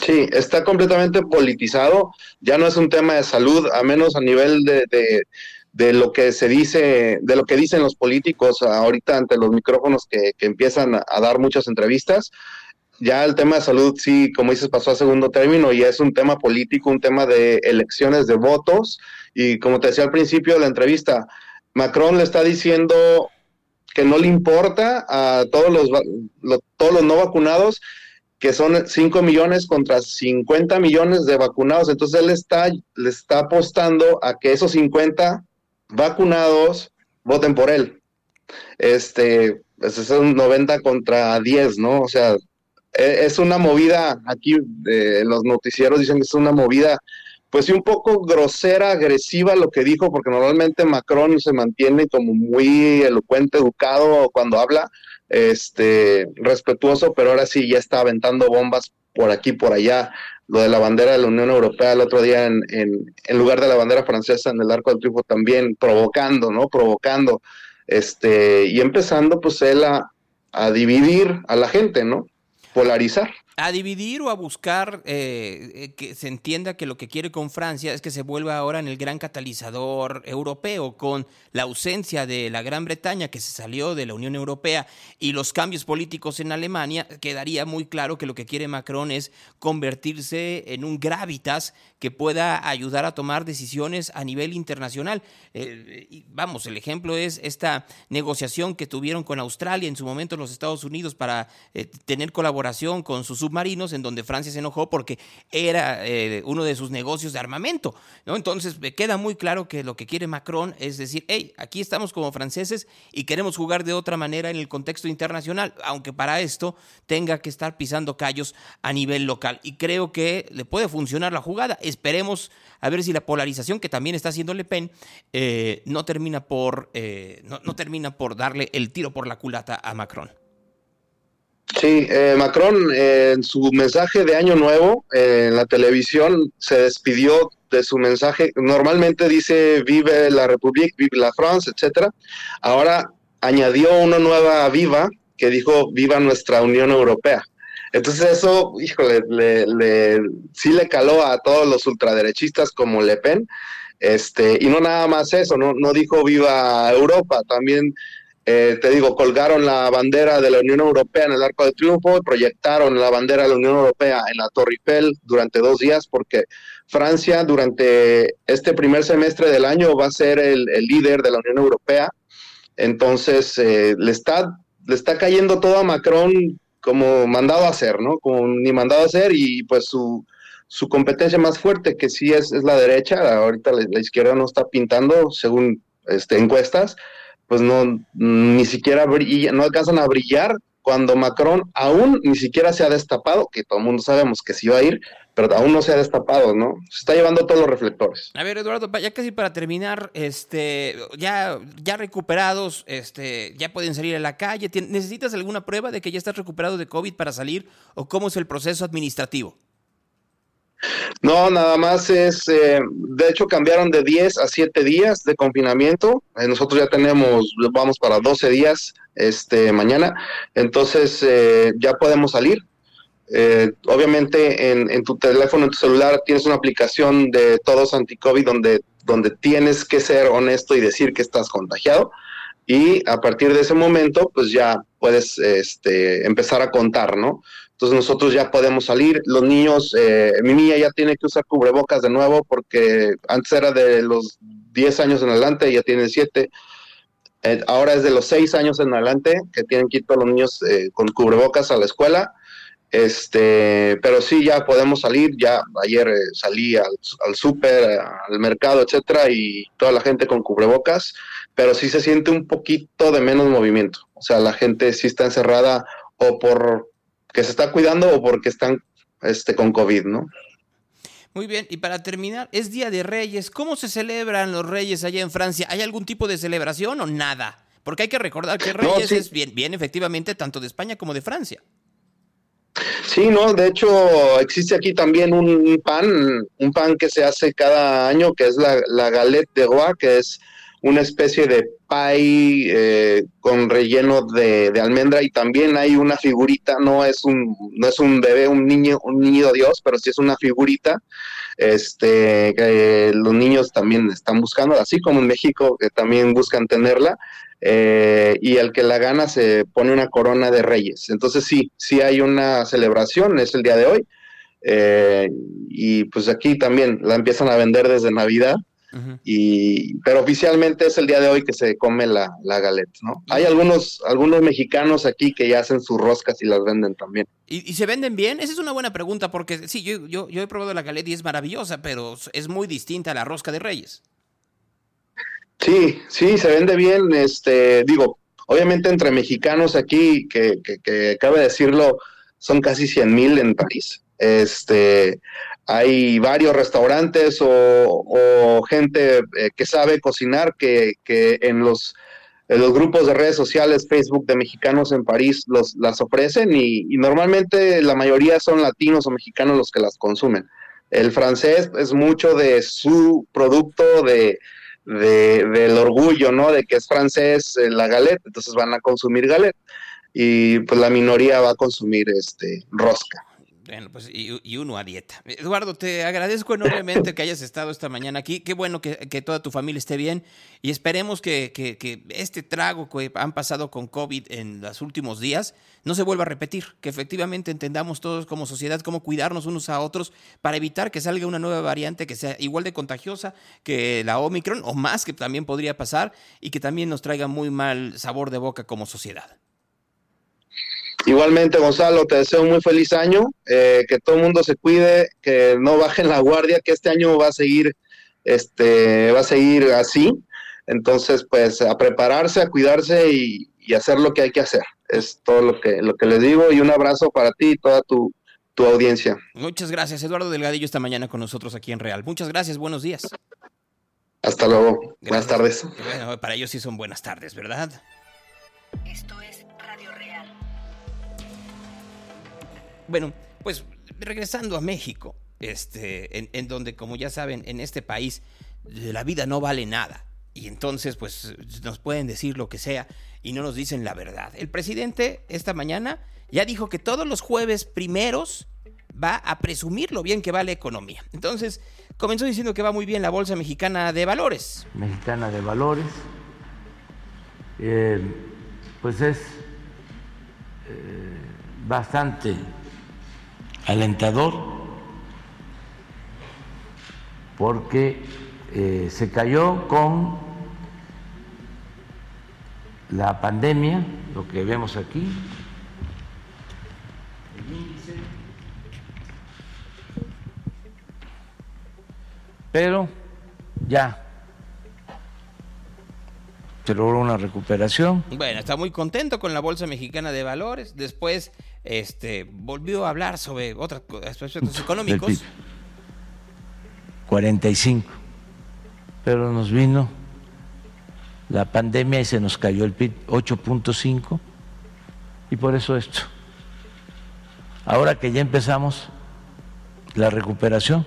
Sí, está completamente politizado, ya no es un tema de salud, a menos a nivel de lo que se dice, de lo que dicen los políticos ahorita ante los micrófonos que empiezan a dar muchas entrevistas. Ya el tema de salud, sí, como dices, pasó a segundo término y es un tema político, un tema de elecciones, de votos, y como te decía al principio de la entrevista, Macron le está diciendo que no le importa a todos los no vacunados, que son 5 millones contra 50 millones de vacunados. Entonces él le está apostando a que esos 50 vacunados voten por él. Es un 90 contra 10, ¿no? O sea, es una movida, aquí los noticieros dicen que es una movida, pues sí, un poco grosera, agresiva lo que dijo, porque normalmente Macron se mantiene como muy elocuente, educado cuando habla, respetuoso, pero ahora sí ya está aventando bombas por aquí, por allá. Lo de la bandera de la Unión Europea el otro día en lugar de la bandera francesa en el Arco del Triunfo también, provocando, ¿no? Provocando, y empezando pues él a dividir a la gente, ¿no? Polarizar. A dividir o a buscar que se entienda que lo que quiere con Francia es que se vuelva ahora en el gran catalizador europeo, con la ausencia de la Gran Bretaña que se salió de la Unión Europea y los cambios políticos en Alemania, quedaría muy claro que lo que quiere Macron es convertirse en un gravitas que pueda ayudar a tomar decisiones a nivel internacional. El ejemplo es esta negociación que tuvieron con Australia en su momento en los Estados Unidos para tener colaboración con sus submarinos, en donde Francia se enojó porque era uno de sus negocios de armamento, ¿no? Entonces me queda muy claro que lo que quiere Macron es decir, hey, aquí estamos como franceses y queremos jugar de otra manera en el contexto internacional, aunque para esto tenga que estar pisando callos a nivel local, y creo que le puede funcionar la jugada. Esperemos a ver si la polarización que también está haciendo Le Pen no termina por darle el tiro por la culata a Macron. Sí, Macron en su mensaje de Año Nuevo en la televisión se despidió de su mensaje. Normalmente dice vive la República, vive la France, etcétera. Ahora añadió una nueva viva que dijo viva nuestra Unión Europea. Entonces eso, híjole, sí le caló a todos los ultraderechistas como Le Pen. Y no nada más eso, no dijo viva Europa, también. Te digo, colgaron la bandera de la Unión Europea en el Arco del Triunfo y proyectaron la bandera de la Unión Europea en la Torre Eiffel durante 2 días, porque Francia durante este primer semestre del año va a ser el líder de la Unión Europea. Entonces le está cayendo todo a Macron como mandado a hacer, ¿no? Como ni mandado a hacer, y pues su competencia más fuerte, que sí es la derecha, ahorita la izquierda no está pintando según encuestas, pues no, ni siquiera no alcanzan a brillar cuando Macron aún ni siquiera se ha destapado, que todo el mundo sabemos que sí va a ir, pero aún no se ha destapado, ¿no? Se está llevando todos los reflectores. A ver, Eduardo, ya casi para terminar, ya recuperados, ya pueden salir a la calle. ¿Necesitas alguna prueba de que ya estás recuperado de COVID para salir, o cómo es el proceso administrativo? No, nada más es, de hecho cambiaron de 10 a 7 días de confinamiento, nosotros ya vamos para 12 días mañana, entonces ya podemos salir. Obviamente en tu teléfono, en tu celular tienes una aplicación de Todos Anticovid donde donde tienes que ser honesto y decir que estás contagiado, y a partir de ese momento pues ya puedes empezar a contar, ¿no? Entonces nosotros ya podemos salir, los niños, mi niña ya tiene que usar cubrebocas de nuevo porque antes era de los 10 años en adelante, ya tiene 7, ahora es de los 6 años en adelante que tienen que ir todos los niños con cubrebocas a la escuela. Pero sí, ya podemos salir. Ya ayer salí al súper, al mercado, etcétera, y toda la gente con cubrebocas, pero sí se siente un poquito de menos movimiento. O sea, la gente sí está encerrada o porque se está cuidando o porque están con COVID, ¿no? Muy bien, y para terminar, es Día de Reyes. ¿Cómo se celebran los Reyes allá en Francia? ¿Hay algún tipo de celebración o nada? Porque hay que recordar que Reyes es bien efectivamente tanto de España como de Francia. Sí, no, de hecho existe aquí también un pan que se hace cada año, que es la Galette des Rois, que es una especie de pie con relleno de almendra, y también hay una figurita, no es un bebé, un niño Dios, pero sí es una figurita que los niños también están buscando, así como en México que también buscan tenerla. Y el que la gana se pone una corona de reyes. Entonces sí hay una celebración, es el día de hoy, y pues aquí también la empiezan a vender desde Navidad. Uh-huh. Pero oficialmente es el día de hoy que se come la galette, ¿no? Uh-huh. Hay algunos mexicanos aquí que ya hacen sus roscas y las venden también. ¿Y se venden bien? Esa es una buena pregunta, porque sí, yo he probado la galette y es maravillosa, pero es muy distinta a la rosca de reyes. Sí, se vende bien, digo, obviamente entre mexicanos aquí, que cabe decirlo, son casi 100,000 en París. Hay varios restaurantes o gente que sabe cocinar que en los grupos de redes sociales, Facebook de mexicanos en París, las ofrecen y normalmente la mayoría son latinos o mexicanos los que las consumen. El francés es mucho de su producto del orgullo, ¿no? De que es francés la galette, entonces van a consumir galette y pues la minoría va a consumir rosca. Bueno, pues y uno a dieta. Eduardo, te agradezco enormemente que hayas estado esta mañana aquí. Qué bueno que toda tu familia esté bien y esperemos que este trago que han pasado con COVID en los últimos días no se vuelva a repetir, que efectivamente entendamos todos como sociedad cómo cuidarnos unos a otros para evitar que salga una nueva variante que sea igual de contagiosa que la Omicron o más, que también podría pasar y que también nos traiga muy mal sabor de boca como sociedad. Igualmente, Gonzalo, te deseo un muy feliz año, que todo el mundo se cuide, que no bajen la guardia, que este año va a seguir así. Entonces, pues, a prepararse, a cuidarse y hacer lo que hay que hacer. Es todo lo que les digo, y un abrazo para ti y toda tu audiencia. Muchas gracias, Eduardo Delgadillo, esta mañana con nosotros aquí en Real. Muchas gracias, buenos días. Hasta luego, buenas tardes. Bueno, para ellos sí son buenas tardes, ¿verdad? Esto es Radio Real. Bueno, pues regresando a México, en donde, como ya saben, en este país la vida no vale nada y entonces pues nos pueden decir lo que sea y no nos dicen la verdad. El presidente esta mañana ya dijo que todos los jueves primeros va a presumir lo bien que va la economía. Entonces comenzó diciendo que va muy bien la Bolsa Mexicana de Valores. Pues es bastante alentador, porque se cayó con la pandemia, lo que vemos aquí, el índice, pero ya se logró una recuperación. Bueno, está muy contento con la Bolsa Mexicana de Valores. Después volvió a hablar sobre otros aspectos económicos. 45. Pero nos vino la pandemia y se nos cayó el PIB 8.5 y por eso esto. Ahora que ya empezamos la recuperación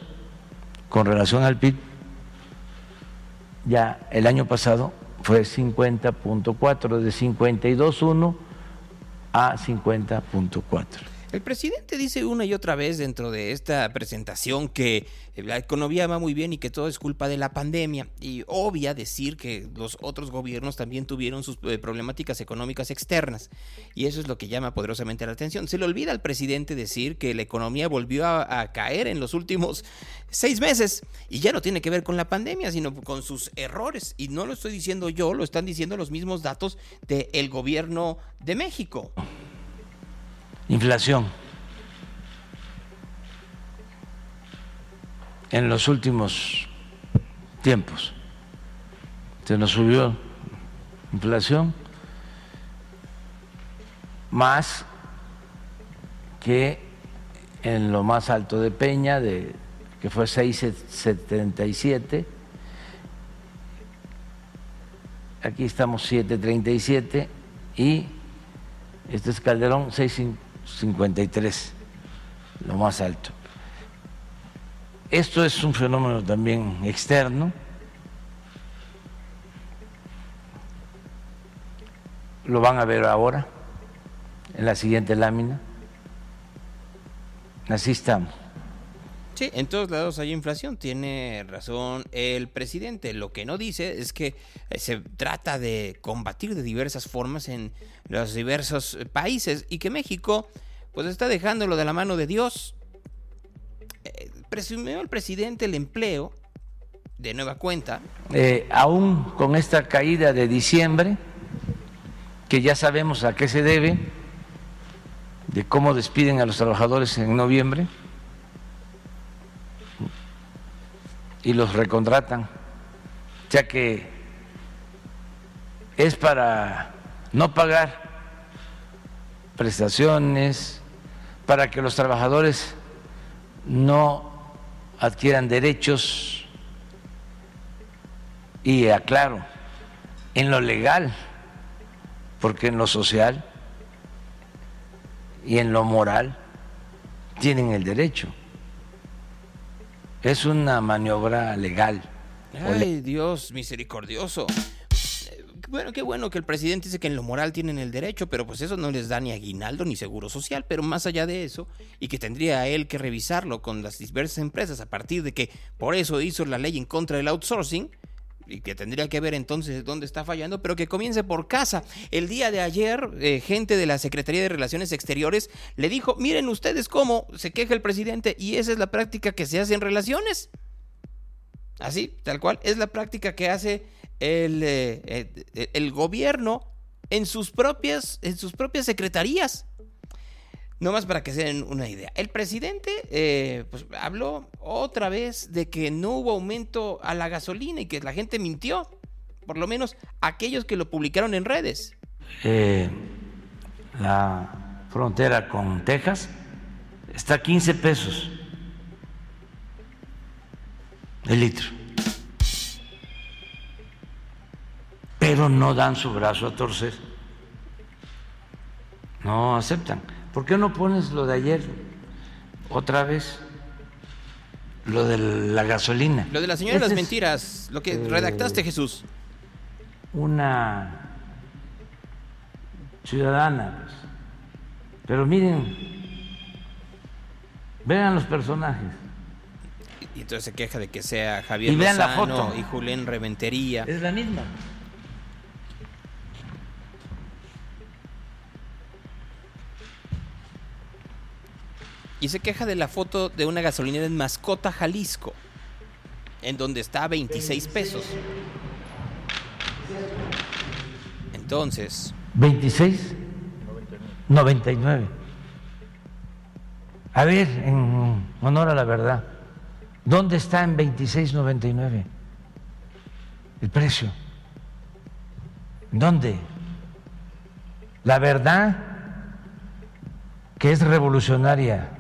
con relación al PIB, ya el año pasado fue 50.4, de 52.1 a 50.4. El presidente dice una y otra vez dentro de esta presentación que la economía va muy bien y que todo es culpa de la pandemia, y obvia decir que los otros gobiernos también tuvieron sus problemáticas económicas externas, y eso es lo que llama poderosamente la atención. Se le olvida al presidente decir que la economía volvió a caer en los últimos 6 meses, y ya no tiene que ver con la pandemia, sino con sus errores, y no lo estoy diciendo yo, lo están diciendo los mismos datos del gobierno de México. Inflación en los últimos tiempos se nos subió inflación más que en lo más alto de Peña, que fue 6.77, aquí estamos 7.37 y este es Calderón 6.53, lo más alto. Esto es un fenómeno también externo. Lo van a ver ahora, en la siguiente lámina. Así estamos. Sí, en todos lados hay inflación, tiene razón el presidente. Lo que no dice es que se trata de combatir de diversas formas en los diversos países y que México pues está dejándolo de la mano de Dios. Presumió el presidente el empleo de nueva cuenta. Aún con esta caída de diciembre, que ya sabemos a qué se debe, de cómo despiden a los trabajadores en noviembre, y los recontratan, ya que es para no pagar prestaciones, para que los trabajadores no adquieran derechos. Y aclaro, en lo legal, porque en lo social y en lo moral tienen el derecho. Es una maniobra legal. Ay, Dios misericordioso. Bueno, qué bueno que el presidente dice que en lo moral tienen el derecho, pero pues eso no les da ni aguinaldo ni seguro social, pero más allá de eso, y que tendría él que revisarlo con las diversas empresas a partir de que por eso hizo la ley en contra del outsourcing, y que tendría que ver entonces dónde está fallando, pero que comience por casa. El día de ayer, gente de la Secretaría de Relaciones Exteriores le dijo, miren ustedes cómo se queja el presidente, y esa es la práctica que se hace en relaciones. Así, tal cual, es la práctica que hace el gobierno en sus propias secretarías. Nomás para que se den una idea. El presidente pues habló otra vez de que no hubo aumento a la gasolina y que la gente mintió, por lo menos aquellos que lo publicaron en redes. La frontera con Texas está a 15 pesos el litro. Pero no dan su brazo a torcer. No aceptan. ¿Por qué no pones lo de ayer otra vez? Lo de la gasolina. Lo de la señora de las mentiras, lo que redactaste, Jesús. Una ciudadana, pues. Pero miren, vean los personajes. Y entonces se queja de que sea Javier Lozano la foto. Y Julián Reventería. Es la misma. Y se queja de la foto de una gasolinera en Mascota, Jalisco, en donde está a 26 pesos. Entonces... 26, 99. A ver, en honor a la verdad, ¿dónde está en 26.99 el precio? ¿Dónde? La verdad, que es revolucionaria.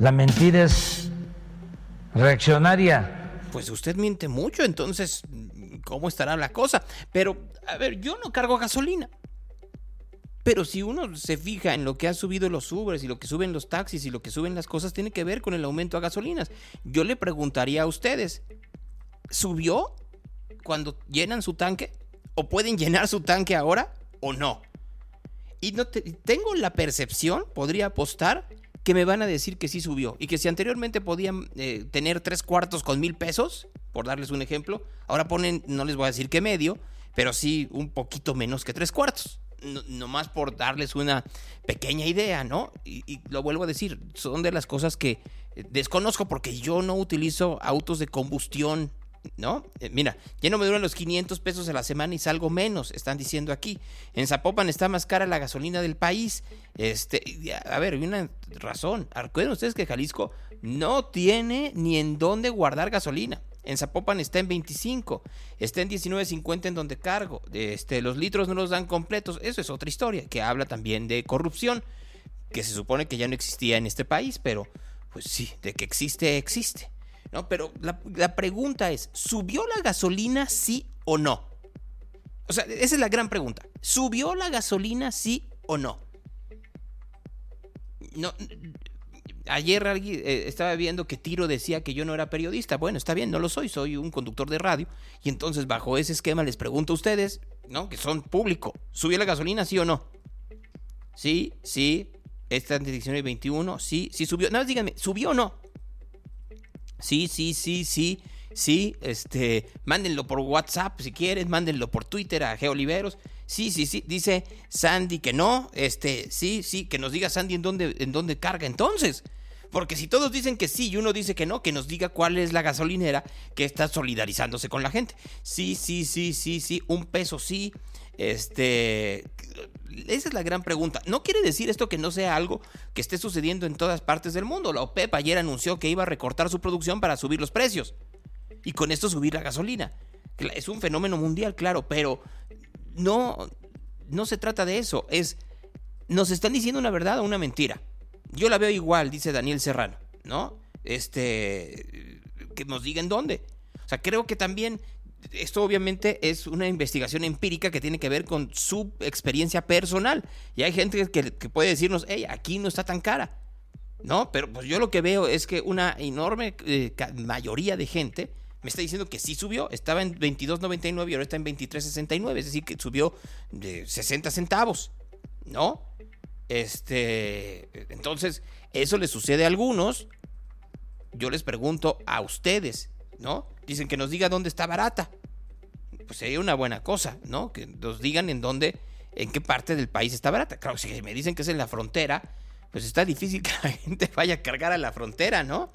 La mentira es reaccionaria. Pues usted miente mucho, entonces, ¿cómo estará la cosa? Pero, a ver, yo no cargo gasolina. Pero si uno se fija en lo que han subido los Ubers y lo que suben los taxis y lo que suben las cosas, tiene que ver con el aumento a gasolinas. Yo le preguntaría a ustedes, ¿subió cuando llenan su tanque? ¿O pueden llenar su tanque ahora o no? y no tengo la percepción, podría apostar, que me van a decir que sí subió, y que si anteriormente podían tener 3/4 con $1,000, por darles un ejemplo, ahora ponen, no les voy a decir que medio, pero sí un poquito menos que 3/4, nomás por darles una pequeña idea, ¿no? Y lo vuelvo a decir, son de las cosas que desconozco porque yo no utilizo autos de combustión, ¿no? Mira, ya no me duran los $500 a la semana y salgo menos, están diciendo aquí. En Zapopan está más cara la gasolina del país. A ver, hay una razón. Recuerden ustedes que Jalisco no tiene ni en dónde guardar gasolina. En Zapopan está en 25, está en 19.50 en donde cargo. Los litros no los dan completos. Eso es otra historia que habla también de corrupción, que se supone que ya no existía en este país, pero pues sí, de que existe, existe. No, pero la pregunta es, ¿subió la gasolina sí o no? O sea, esa es la gran pregunta. ¿Subió la gasolina sí o no? No, ayer estaba viendo que Tiro decía que yo no era periodista. Bueno, está bien, no lo soy, soy un conductor de radio. Y entonces bajo ese esquema les pregunto a ustedes, ¿no? Que son público. ¿Subió la gasolina sí o no? Sí, está en 19.21, sí subió. Nada más díganme, ¿subió o no? Sí, mándenlo por WhatsApp si quieres, mándenlo por Twitter a G. Oliveros. Sí, dice Sandy que no, sí, que nos diga Sandy en dónde carga entonces. Porque si todos dicen que sí y uno dice que no, que nos diga cuál es la gasolinera que está solidarizándose con la gente. Sí, $1 sí. Esa es la gran pregunta. No quiere decir esto que no sea algo que esté sucediendo en todas partes del mundo. La OPEP ayer anunció que iba a recortar su producción para subir los precios y con esto subir la gasolina. Es un fenómeno mundial, claro, pero no se trata de eso. Nos están diciendo una verdad o una mentira. Yo la veo igual, dice Daniel Serrano, ¿no? Que nos digan dónde. O sea, creo que también esto obviamente es una investigación empírica que tiene que ver con su experiencia personal. Y hay gente que puede decirnos, hey, aquí no está tan cara, ¿no? Pero pues yo lo que veo es que una enorme mayoría de gente me está diciendo que sí subió. Estaba en $22.99 y ahora está en $23.69. Es decir, que subió de 60 centavos, ¿no? Entonces, eso le sucede a algunos. Yo les pregunto a ustedes, ¿no? Dicen que nos diga dónde está barata. Pues sería una buena cosa, ¿no? Que nos digan en qué parte del país está barata. Claro, si me dicen que es en la frontera, pues está difícil que la gente vaya a cargar a la frontera, ¿no?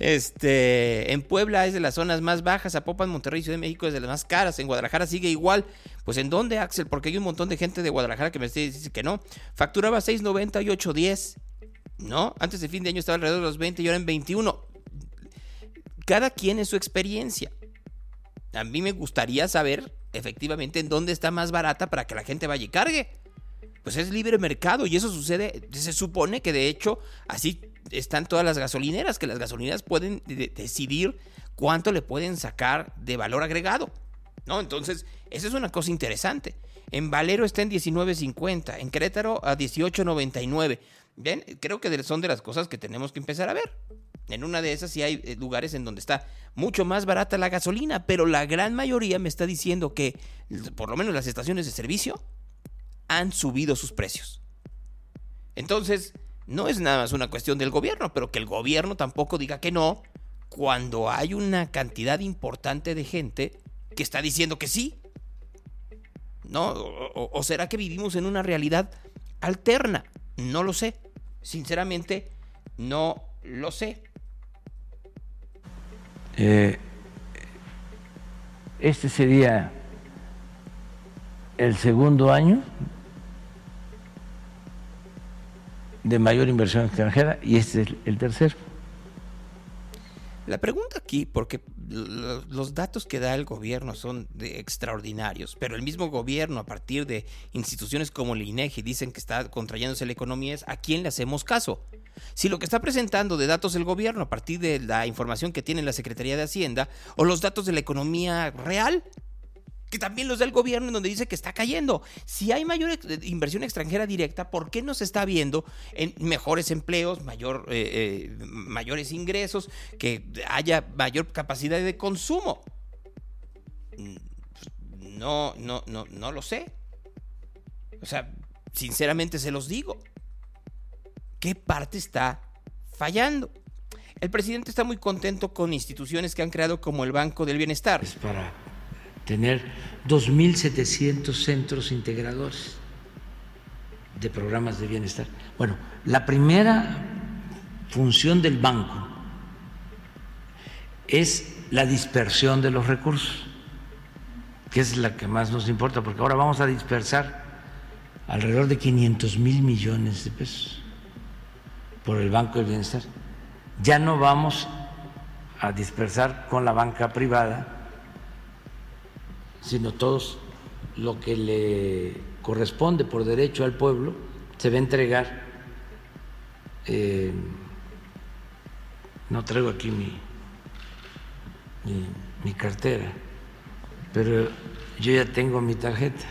En Puebla es de las zonas más bajas, Zapopan, Monterrey, Ciudad de México es de las más caras, en Guadalajara sigue igual. Pues ¿en dónde, Axel? Porque hay un montón de gente de Guadalajara que me dice que no. Facturaba $6.90 y $8.10, ¿no? Antes de fin de año estaba alrededor de los 20 y ahora en 21. Cada quien es su experiencia. A mí me gustaría saber efectivamente en dónde está más barata para que la gente vaya y cargue. Pues es libre mercado y eso sucede, se supone que de hecho así están todas las gasolineras, que las gasolineras pueden decidir cuánto le pueden sacar de valor agregado, ¿no? Entonces, esa es una cosa interesante. En Valero está en $19.50, en Querétaro a $18.99. ¿Ven? Creo que son de las cosas que tenemos que empezar a ver. En una de esas sí hay lugares en donde está mucho más barata la gasolina, pero la gran mayoría me está diciendo que, por lo menos las estaciones de servicio, han subido sus precios. Entonces, no es nada más una cuestión del gobierno, pero que el gobierno tampoco diga que no, cuando hay una cantidad importante de gente que está diciendo que sí. ¿No? ¿O será que vivimos en una realidad alterna? No lo sé. Sinceramente, no lo sé. Este sería el segundo año de mayor inversión extranjera y este es el tercero. La pregunta aquí, porque los datos que da el gobierno son extraordinarios, pero el mismo gobierno a partir de instituciones como el INEGI dicen que está contrayéndose la economía, es ¿a quién le hacemos caso? Si lo que está presentando de datos el gobierno a partir de la información que tiene la Secretaría de Hacienda o los datos de la economía real, que también los da el gobierno en donde dice que está cayendo. Si hay mayor inversión extranjera directa, ¿por qué no se está viendo en mejores empleos, mayores ingresos, que haya mayor capacidad de consumo? No lo sé. O sea, Sinceramente se los digo. ¿Qué parte está fallando? El presidente está muy contento con instituciones que han creado como el Banco del Bienestar. Es para tener 2.700 centros integradores de programas de bienestar. Bueno, la primera función del banco es la dispersión de los recursos, que es la que más nos importa, porque ahora vamos a dispersar alrededor de 500,000 millones de pesos por el Banco del Bienestar. Ya no vamos a dispersar con la banca privada, sino todos lo que le corresponde por derecho al pueblo se va a entregar. No traigo aquí mi cartera, pero yo ya tengo mi tarjeta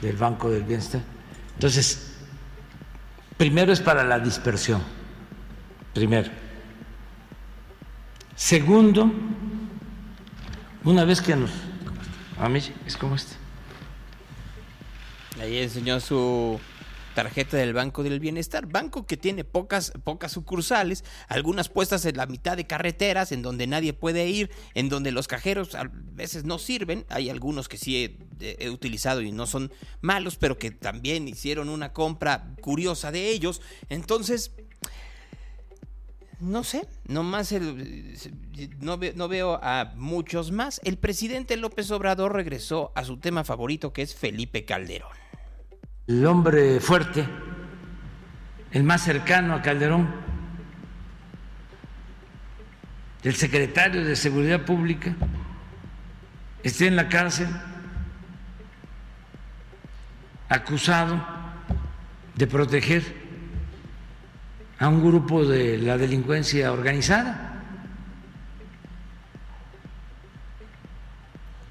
del Banco del Bienestar. Entonces, primero es para la dispersión, primero. Segundo, una vez que nos... A mí es como este. Ahí enseñó su tarjeta del Banco del Bienestar, banco que tiene pocas sucursales, algunas puestas en la mitad de carreteras, en donde nadie puede ir, en donde los cajeros a veces no sirven. Hay algunos que sí he utilizado y no son malos, pero que también hicieron una compra curiosa de ellos. Entonces, no sé, nomás no veo a muchos más. El presidente López Obrador regresó a su tema favorito, que es Felipe Calderón. El hombre fuerte, el más cercano a Calderón, el secretario de Seguridad Pública, está en la cárcel, acusado de proteger a un grupo de la delincuencia organizada.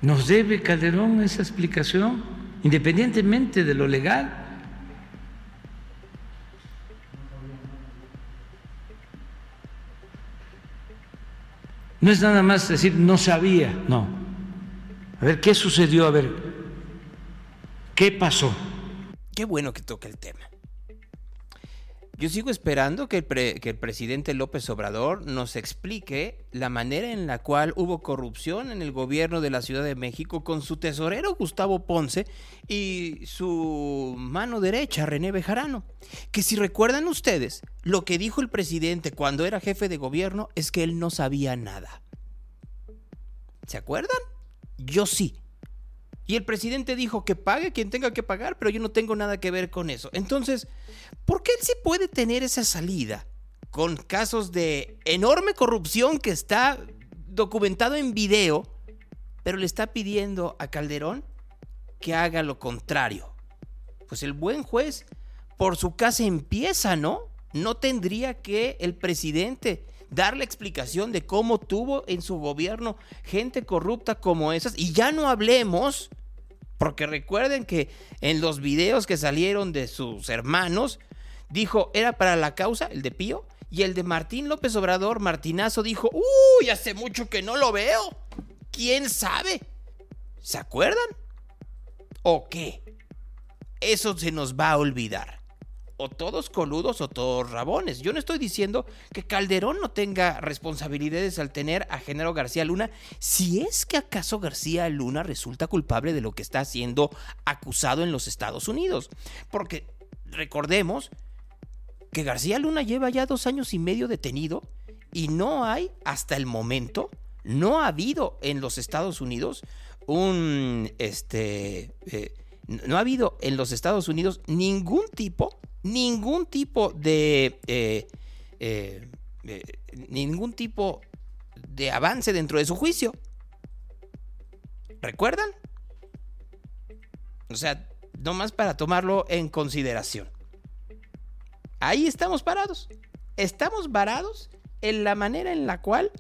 ¿Nos debe Calderón esa explicación? Independientemente de lo legal. No es nada más decir no sabía, no. A ver, ¿qué sucedió? A ver, ¿qué pasó? Qué bueno que toca el tema. Yo sigo esperando que el presidente López Obrador nos explique la manera en la cual hubo corrupción en el gobierno de la Ciudad de México con su tesorero Gustavo Ponce y su mano derecha René Bejarano. Que si recuerdan ustedes, lo que dijo el presidente cuando era jefe de gobierno es que él no sabía nada. ¿Se acuerdan? Yo sí. Y el presidente dijo que pague quien tenga que pagar, pero yo no tengo nada que ver con eso. Entonces, ¿por qué él sí puede tener esa salida con casos de enorme corrupción que está documentado en video, pero le está pidiendo a Calderón que haga lo contrario? Pues el buen juez por su casa empieza, ¿no? No tendría que el presidente dar la explicación de cómo tuvo en su gobierno gente corrupta como esas. Y ya no hablemos, porque recuerden que en los videos que salieron de sus hermanos, dijo, era para la causa, el de Pío, y el de Martín López Obrador, Martinazo, dijo, ¡uy, hace mucho que no lo veo! ¿Quién sabe? ¿Se acuerdan? ¿O qué? Eso se nos va a olvidar. O todos coludos o todos rabones. Yo no estoy diciendo que Calderón no tenga responsabilidades al tener a Genaro García Luna, si es que acaso García Luna resulta culpable de lo que está siendo acusado en los Estados Unidos. Porque recordemos que García Luna lleva ya 2 años y medio detenido y no hay, hasta el momento, no ha habido en los Estados Unidos ningún tipo de avance dentro de su juicio. ¿Recuerdan? O sea, nomás para tomarlo en consideración. Ahí estamos parados. Estamos varados en la manera en la cual,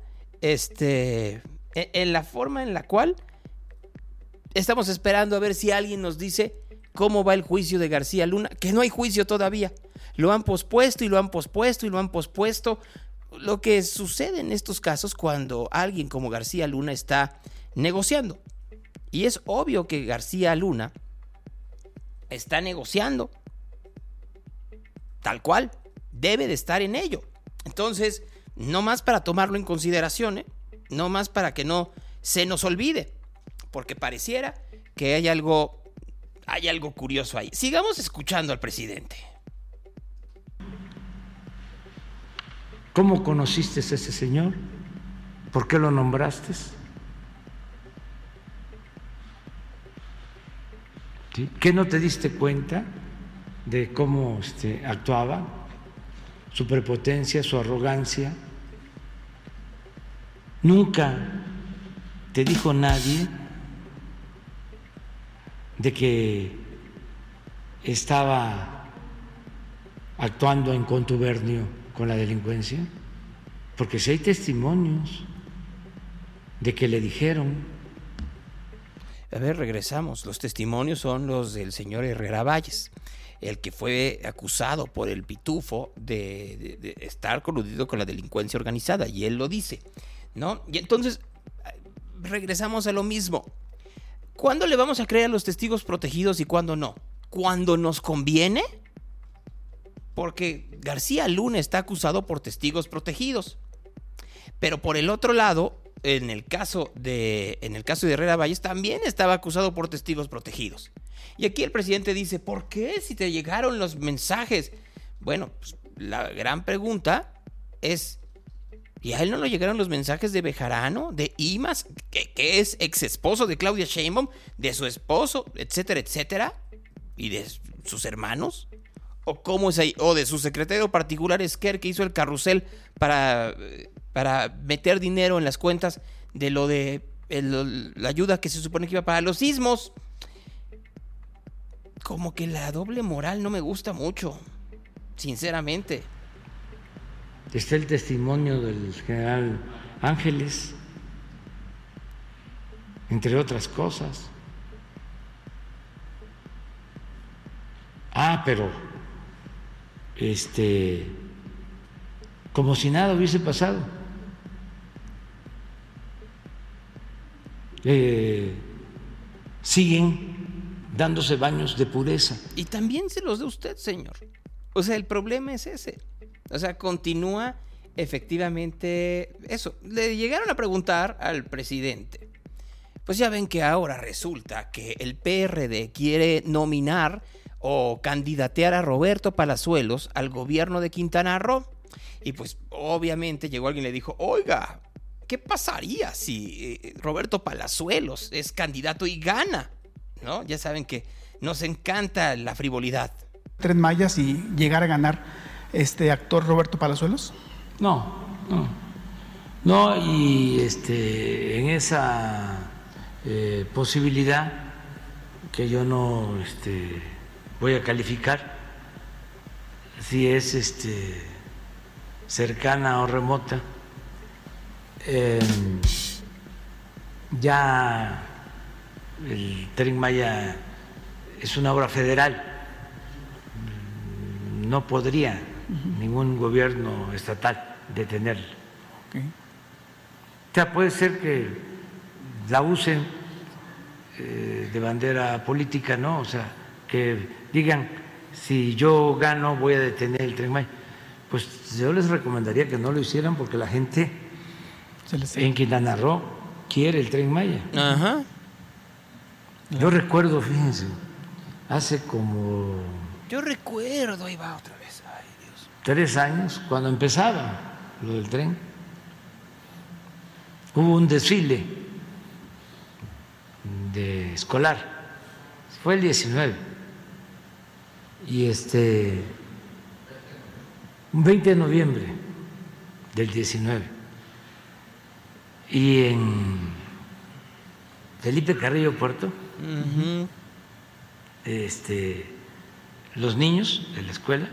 en la forma en la cual estamos esperando a ver si alguien nos dice cómo va el juicio de García Luna, que no hay juicio todavía. Lo han pospuesto y lo han pospuesto y lo han pospuesto. Lo que sucede en estos casos cuando alguien como García Luna está negociando. Y es obvio que García Luna está negociando. Tal cual, debe de estar en ello. Entonces, no más para tomarlo en consideración, ¿eh? No más para que no se nos olvide, porque pareciera que hay algo curioso ahí. Sigamos escuchando al presidente. ¿Cómo conociste a ese señor? ¿Por qué lo nombraste? ¿Sí? ¿Qué no te diste cuenta de cómo actuaba? Su prepotencia, su arrogancia. Nunca te dijo nadie de que estaba actuando en contubernio con la delincuencia, porque si hay testimonios de que le dijeron. A ver, regresamos. Los testimonios son los del señor Herrera Valles, el que fue acusado por el Pitufo de estar coludido con la delincuencia organizada, y él lo dice, ¿no? Y entonces regresamos a lo mismo. ¿Cuándo le vamos a creer a los testigos protegidos y cuándo no? ¿Cuándo nos conviene? Porque García Luna está acusado por testigos protegidos. Pero por el otro lado, en el caso de Herrera Valles también estaba acusado por testigos protegidos. Y aquí el presidente dice, ¿por qué si te llegaron los mensajes? Bueno, pues, la gran pregunta es, ¿y a él no le llegaron los mensajes de Bejarano, de Imas, que es ex esposo de Claudia Sheinbaum, de su esposo, etcétera, etcétera, y de sus hermanos? ¿O cómo es ahí? ¿O de su secretario particular Esquer, que hizo el carrusel para meter dinero en las cuentas de lo de la ayuda que se supone que iba para los sismos? Como que la doble moral no me gusta mucho, sinceramente. Está el testimonio del general Ángeles, entre otras cosas. Ah, pero como si nada hubiese pasado. Siguen dándose baños de pureza. Y también se los dé usted, señor. O sea, el problema es ese. O sea, continúa efectivamente eso. Le llegaron a preguntar al presidente. Pues ya ven que ahora resulta que el PRD quiere nominar o candidatear a Roberto Palazuelos al gobierno de Quintana Roo. Y pues obviamente llegó alguien y le dijo, oiga, ¿qué pasaría si Roberto Palazuelos es candidato y gana? ¿No? Ya saben que nos encanta la frivolidad. Tres Mayas y llegar a ganar este actor Roberto Palazuelos. No, y en esa posibilidad que yo no voy a calificar si es cercana o remota. Ya el Tren Maya es una obra federal, no podría ningún gobierno estatal detenerlo. Okay. O sea, puede ser que la usen de bandera política, ¿no? O sea, que digan, si yo gano voy a detener el Tren Maya. Pues yo les recomendaría que no lo hicieran, porque la gente en Quintana Roo quiere el Tren Maya. Ajá. Yo recuerdo, fíjense, hace como... Yo recuerdo, ahí va otra vez, ay Dios. 3 años, cuando empezaba lo del tren, hubo un desfile de escolar, fue el 19, y un 20 de noviembre del 19, y en Felipe Carrillo Puerto, uh-huh, los niños de la escuela,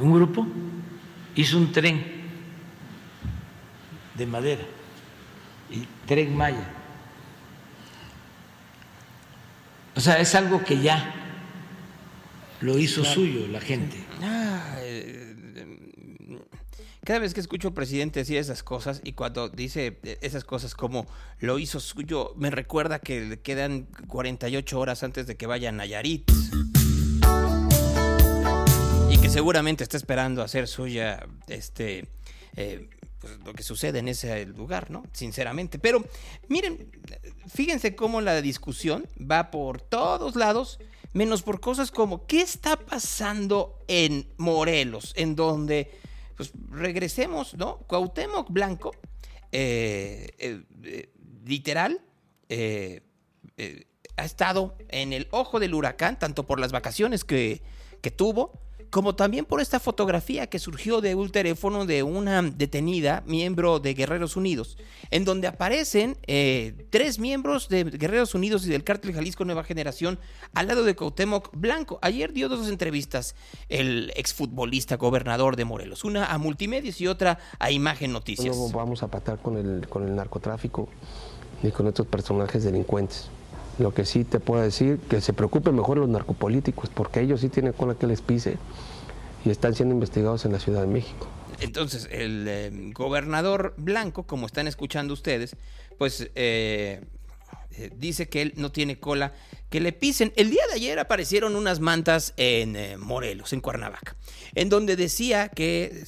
un grupo hizo un tren de madera, y Tren Maya. O sea, es algo que ya lo hizo suyo la gente. Cada vez que escucho al presidente decir esas cosas, y cuando dice esas cosas como lo hizo suyo, me recuerda que le quedan 48 horas antes de que vaya a Nayarit. Y que seguramente está esperando hacer suya pues, lo que sucede en ese lugar, ¿no? Sinceramente. Pero miren, fíjense cómo la discusión va por todos lados, menos por cosas como ¿qué está pasando en Morelos? En donde, pues regresemos, ¿no? Cuauhtémoc Blanco, literal, ha estado en el ojo del huracán, tanto por las vacaciones que tuvo, como también por esta fotografía que surgió de un teléfono de una detenida, miembro de Guerreros Unidos, en donde aparecen 3 miembros de Guerreros Unidos y del Cártel Jalisco Nueva Generación al lado de Cuauhtémoc Blanco. Ayer dio 2 entrevistas el exfutbolista gobernador de Morelos, una a Multimedios y otra a Imagen Noticias. No vamos a pactar con el narcotráfico ni con estos personajes delincuentes. Lo que sí te puedo decir, que se preocupen mejor los narcopolíticos, porque ellos sí tienen cola que les pise y están siendo investigados en la Ciudad de México. Entonces, el gobernador Blanco, como están escuchando ustedes, pues dice que él no tiene cola que le pisen. El día de ayer aparecieron unas mantas en Morelos, en Cuernavaca, en donde decía que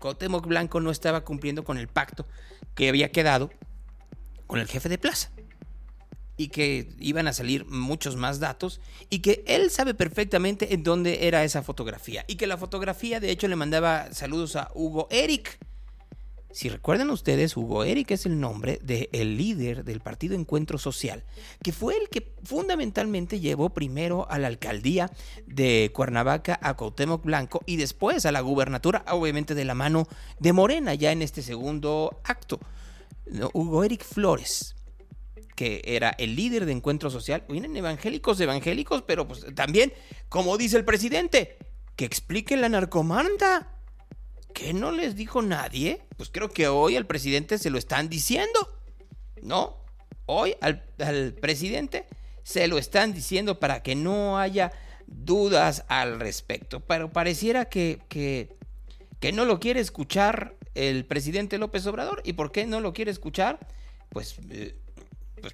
Cuauhtémoc Blanco no estaba cumpliendo con el pacto que había quedado con el jefe de plaza, y que iban a salir muchos más datos, y que él sabe perfectamente en dónde era esa fotografía, y que la fotografía de hecho le mandaba saludos a Hugo Eric. Si recuerdan ustedes, Hugo Eric es el nombre del líder del partido Encuentro Social, que fue el que fundamentalmente llevó primero a la alcaldía de Cuernavaca a Cuauhtémoc Blanco, y después a la gubernatura, obviamente de la mano de Morena, ya en este segundo acto. Hugo Eric Flores, que era el líder de Encuentro Social. Vienen evangélicos de evangélicos, pero pues también, como dice el presidente, que explique la narcomanda. ¿Qué no les dijo nadie? Pues creo que hoy al presidente se lo están diciendo, ¿no? Hoy al presidente se lo están diciendo para que no haya dudas al respecto. Pero pareciera que no lo quiere escuchar el presidente López Obrador. ¿Y por qué no lo quiere escuchar? Pues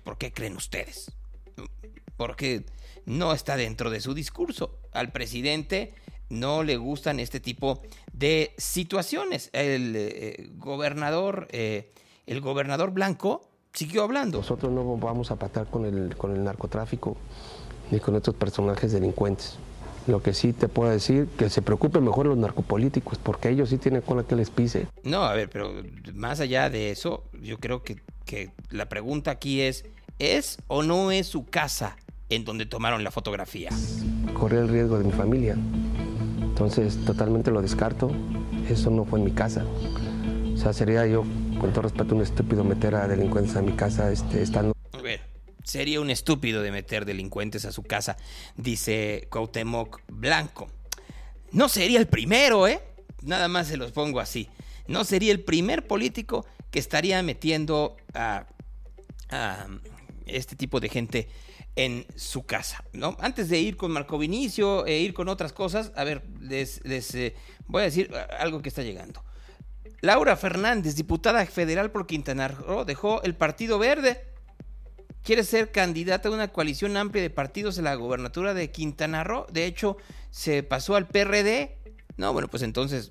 ¿por qué creen ustedes? Porque no está dentro de su discurso. Al presidente no le gustan este tipo de situaciones. El gobernador Blanco siguió hablando. Nosotros no vamos a pactar con el narcotráfico ni con estos personajes delincuentes. Lo que sí te puedo decir, que se preocupen mejor los narcopolíticos, porque ellos sí tienen cola que les pise. No, a ver, pero más allá de eso, yo creo que la pregunta aquí ¿es o no es su casa en donde tomaron la fotografía? Corría el riesgo de mi familia, entonces totalmente lo descarto. Eso no fue en mi casa. O sea, sería yo, con todo respeto, un estúpido meter a delincuentes a mi casa estando... A ver, sería un estúpido de meter delincuentes a su casa, dice Cuauhtémoc Blanco. No sería el primero, nada más se los pongo así. No sería el primer político que estaría metiendo a este tipo de gente en su casa, ¿no? Antes de ir con Marco Vinicio e ir con otras cosas, a ver, les voy a decir algo que está llegando. Laura Fernández, diputada federal por Quintana Roo, dejó el Partido Verde. Quiere ser candidata a una coalición amplia de partidos en la gobernatura de Quintana Roo. De hecho, se pasó al PRD. No, bueno, pues entonces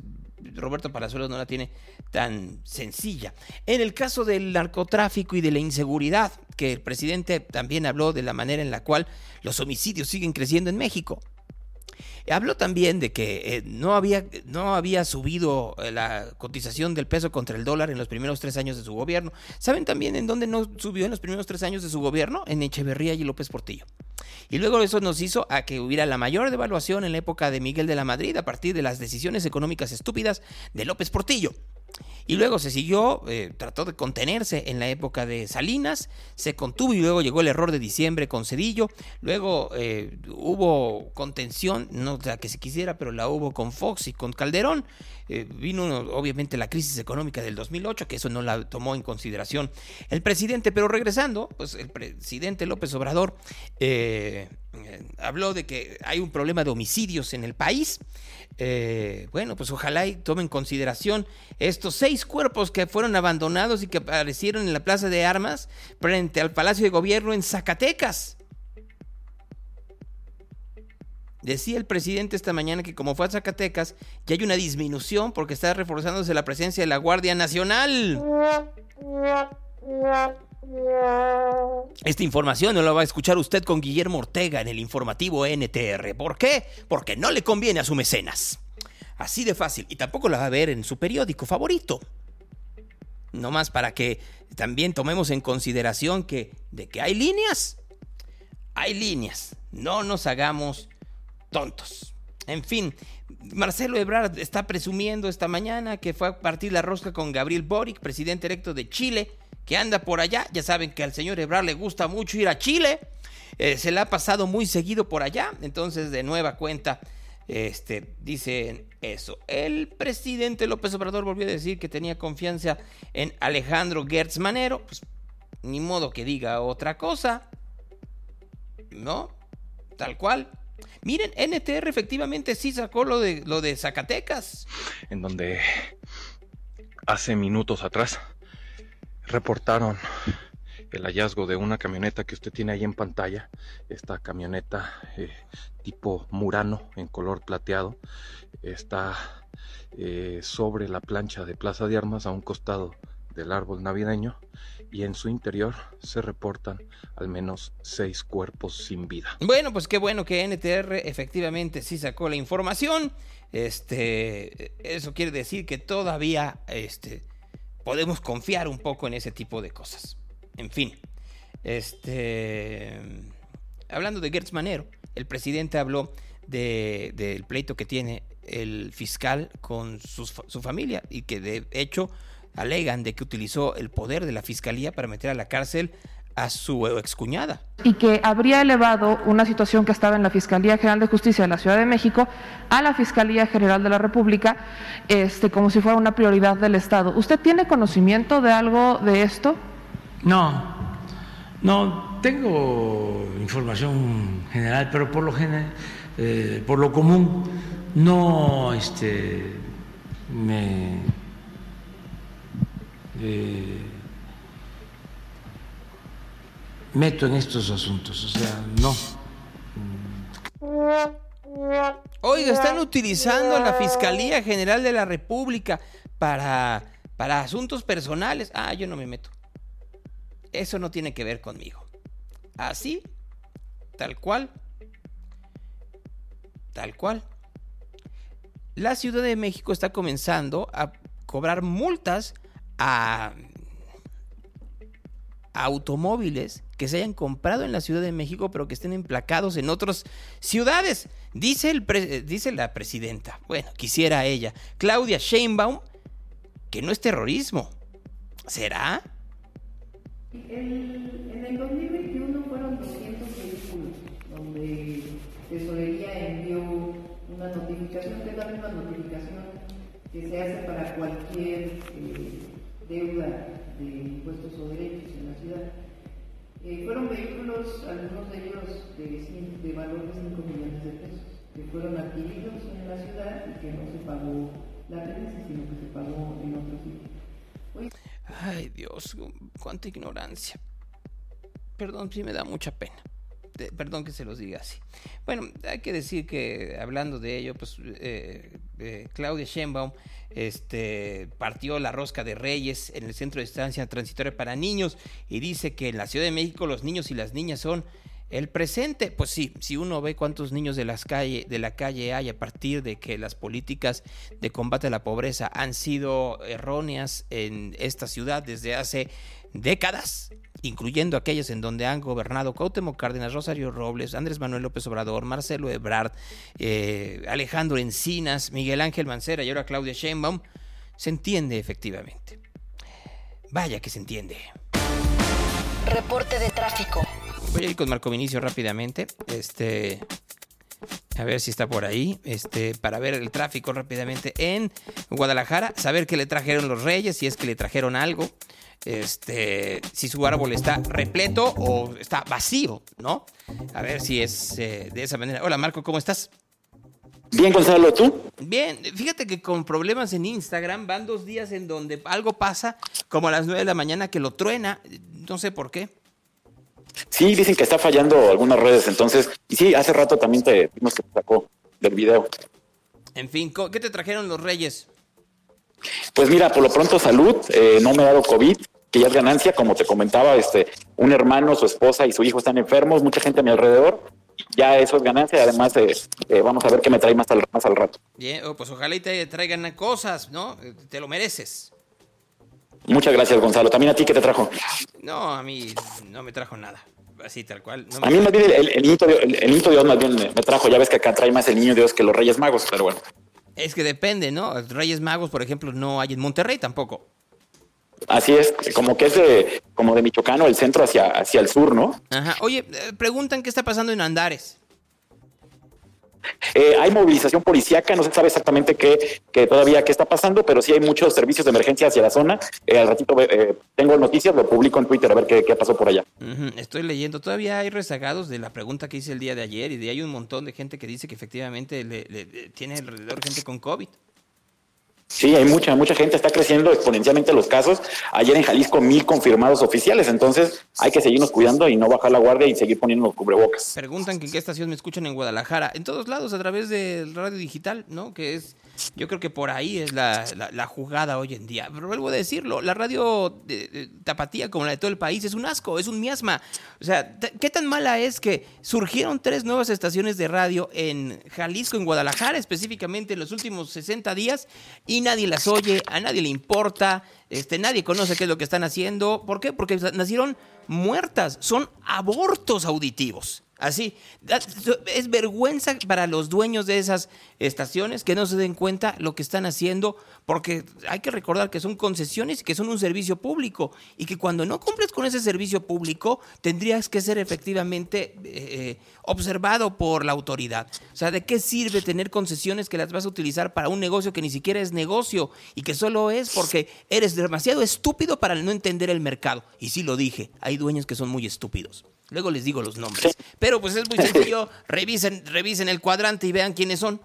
Roberto Palazuelos no la tiene tan sencilla. En el caso del narcotráfico y de la inseguridad, que el presidente también habló de la manera en la cual los homicidios siguen creciendo en México. Habló también de que no había subido la cotización del peso contra el dólar en los primeros 3 años de su gobierno. ¿Saben también en dónde no subió en los primeros 3 años de su gobierno? En Echeverría y López Portillo. Y luego eso nos hizo a que hubiera la mayor devaluación en la época de Miguel de la Madrid, a partir de las decisiones económicas estúpidas de López Portillo. Y luego se siguió, trató de contenerse en la época de Salinas, se contuvo, y luego llegó el error de diciembre con Cedillo. Luego hubo contención, no la que se quisiera, pero la hubo con Fox y con Calderón. Vino obviamente la crisis económica del 2008, que eso no la tomó en consideración el presidente. Pero regresando, pues el presidente López Obrador habló de que hay un problema de homicidios en el país. Bueno, pues ojalá y tomen en consideración estos 6 cuerpos que fueron abandonados y que aparecieron en la Plaza de Armas frente al Palacio de Gobierno en Zacatecas. Decía el presidente esta mañana que como fue a Zacatecas, ya hay una disminución porque está reforzándose la presencia de la Guardia Nacional. Esta información no la va a escuchar usted con Guillermo Ortega en el informativo NTR. ¿Por qué? Porque no le conviene a su mecenas. Así de fácil. Y tampoco la va a ver en su periódico favorito. No más para que también tomemos en consideración que de que hay líneas. Hay líneas. No nos hagamos tontos. En fin, Marcelo Ebrard está presumiendo esta mañana que fue a partir la rosca con Gabriel Boric, presidente electo de Chile, que anda por allá. Ya saben que al señor Ebrard le gusta mucho ir a Chile. Se la ha pasado muy seguido por allá. Entonces, de nueva cuenta, dicen eso. El presidente López Obrador volvió a decir que tenía confianza en Alejandro Gertz Manero. Pues, ni modo que diga otra cosa, ¿no? Tal cual. Miren, NTR efectivamente sí sacó lo de Zacatecas. En donde hace minutos atrás reportaron el hallazgo de una camioneta que usted tiene ahí en pantalla. Esta camioneta tipo Murano en color plateado está sobre la plancha de Plaza de Armas a un costado del árbol navideño, y en su interior se reportan al menos 6 cuerpos sin vida. Bueno, pues qué bueno que NTR efectivamente sí sacó la información. Eso quiere decir que todavía podemos confiar un poco en ese tipo de cosas. En fin, hablando de Gertz Manero, el presidente habló del pleito que tiene el fiscal con su familia y que de hecho alegan de que utilizó el poder de la fiscalía para meter a la cárcel a su excuñada. Y que habría elevado una situación que estaba en la Fiscalía General de Justicia de la Ciudad de México a la Fiscalía General de la República, como si fuera una prioridad del Estado. ¿Usted tiene conocimiento de algo de esto? No tengo información general, pero por lo común no meto en estos asuntos, o sea, no. Oiga, están utilizando a la Fiscalía General de la República para asuntos personales. Ah, yo no me meto. Eso no tiene que ver conmigo. Así, tal cual. La Ciudad de México está comenzando a cobrar multas a automóviles que se hayan comprado en la Ciudad de México pero que estén emplacados en otras ciudades, dice la presidenta. Bueno, quisiera ella, Claudia Sheinbaum, que no es terrorismo. ¿Será? En el 2021 fueron 200 vehículos donde Tesorería envió una notificación, que es la misma notificación que se hace para cualquier deuda de impuestos o derechos en la ciudad. Fueron vehículos, algunos de ellos de valor de 5 millones de pesos, que fueron adquiridos en la ciudad y que no se pagó la tenencia, sino que se pagó en otro sitio. Ay, Dios, cuánta ignorancia. Perdón, sí me da mucha pena. Perdón que se los diga así. Bueno, hay que decir que hablando de ello, pues Claudia Sheinbaum partió la rosca de Reyes en el Centro de Estancia Transitoria para Niños y dice que en la Ciudad de México los niños y las niñas son el presente. Pues sí, si uno ve cuántos niños de la calle hay a partir de que las políticas de combate a la pobreza han sido erróneas en esta ciudad desde hace décadas, incluyendo aquellas en donde han gobernado Cuauhtémoc Cárdenas, Rosario Robles, Andrés Manuel López Obrador, Marcelo Ebrard, Alejandro Encinas, Miguel Ángel Mancera y ahora Claudia Sheinbaum, se entiende efectivamente. Vaya que se entiende. Reporte de tráfico. Voy a ir con Marco Vinicio rápidamente, a ver si está por ahí, para ver el tráfico rápidamente en Guadalajara, saber qué le trajeron los Reyes, si es que le trajeron algo, si su árbol está repleto o está vacío, ¿no? A ver si es de esa manera. Hola Marco, ¿cómo estás? Bien, Gonzalo, ¿tú? Bien, fíjate que con problemas en Instagram van 2 días en donde algo pasa como a las 9 de la mañana que lo truena, no sé por qué. Sí, dicen que está fallando algunas redes, entonces, y sí, hace rato también te vimos que te sacó del video. En fin, ¿qué te trajeron los Reyes? Pues mira, por lo pronto salud, no me ha dado COVID, que ya es ganancia, como te comentaba, un hermano, su esposa y su hijo están enfermos, mucha gente a mi alrededor, ya eso es ganancia, además vamos a ver qué me trae más al rato. Bien, pues ojalá y te traigan cosas, ¿no? Te lo mereces. Muchas gracias, Gonzalo. También a ti, ¿qué te trajo? No, a mí no me trajo nada. Así, tal cual. No, a mí más bien el niño Dios más bien me trajo. Ya ves que acá trae más el niño Dios que los Reyes Magos, pero bueno. Es que depende, ¿no? Reyes Magos, por ejemplo, no hay en Monterrey tampoco. Así es, como que es como de Michoacán o el centro hacia el sur, ¿no? Ajá. Oye, preguntan qué está pasando en Andares. Hay movilización policíaca, no se sabe exactamente qué está pasando, pero sí hay muchos servicios de emergencia hacia la zona. Al ratito tengo noticias, lo publico en Twitter a ver qué pasó por allá. Estoy leyendo, todavía hay rezagados de la pregunta que hice el día de ayer, y de hay un montón de gente que dice que efectivamente tiene alrededor gente con COVID. Sí, hay mucha gente, está creciendo exponencialmente los casos. Ayer en Jalisco 1,000 confirmados oficiales, entonces hay que seguirnos cuidando y no bajar la guardia y seguir poniéndonos cubrebocas. Preguntan que en qué estación me escuchan en Guadalajara. En todos lados, a través del radio digital, ¿no? Que es, yo creo que por ahí es la jugada hoy en día. Pero vuelvo a decirlo, la radio de tapatía como la de todo el país es un asco, es un miasma. O sea, ¿qué tan mala es que surgieron 3 nuevas estaciones de radio en Jalisco, en Guadalajara específicamente en los últimos 60 días y nadie las oye, a nadie le importa, nadie conoce qué es lo que están haciendo? ¿Por qué? Porque nacieron muertas, son abortos auditivos. Así, es vergüenza para los dueños de esas estaciones que no se den cuenta lo que están haciendo, porque hay que recordar que son concesiones y que son un servicio público, y que cuando no cumples con ese servicio público tendrías que ser efectivamente observado por la autoridad. O sea, ¿de qué sirve tener concesiones que las vas a utilizar para un negocio que ni siquiera es negocio y que solo es porque eres demasiado estúpido para no entender el mercado? Y sí lo dije, hay dueños que son muy estúpidos. Luego les digo los nombres. Pero pues es muy sencillo. Revisen el cuadrante y vean quiénes son.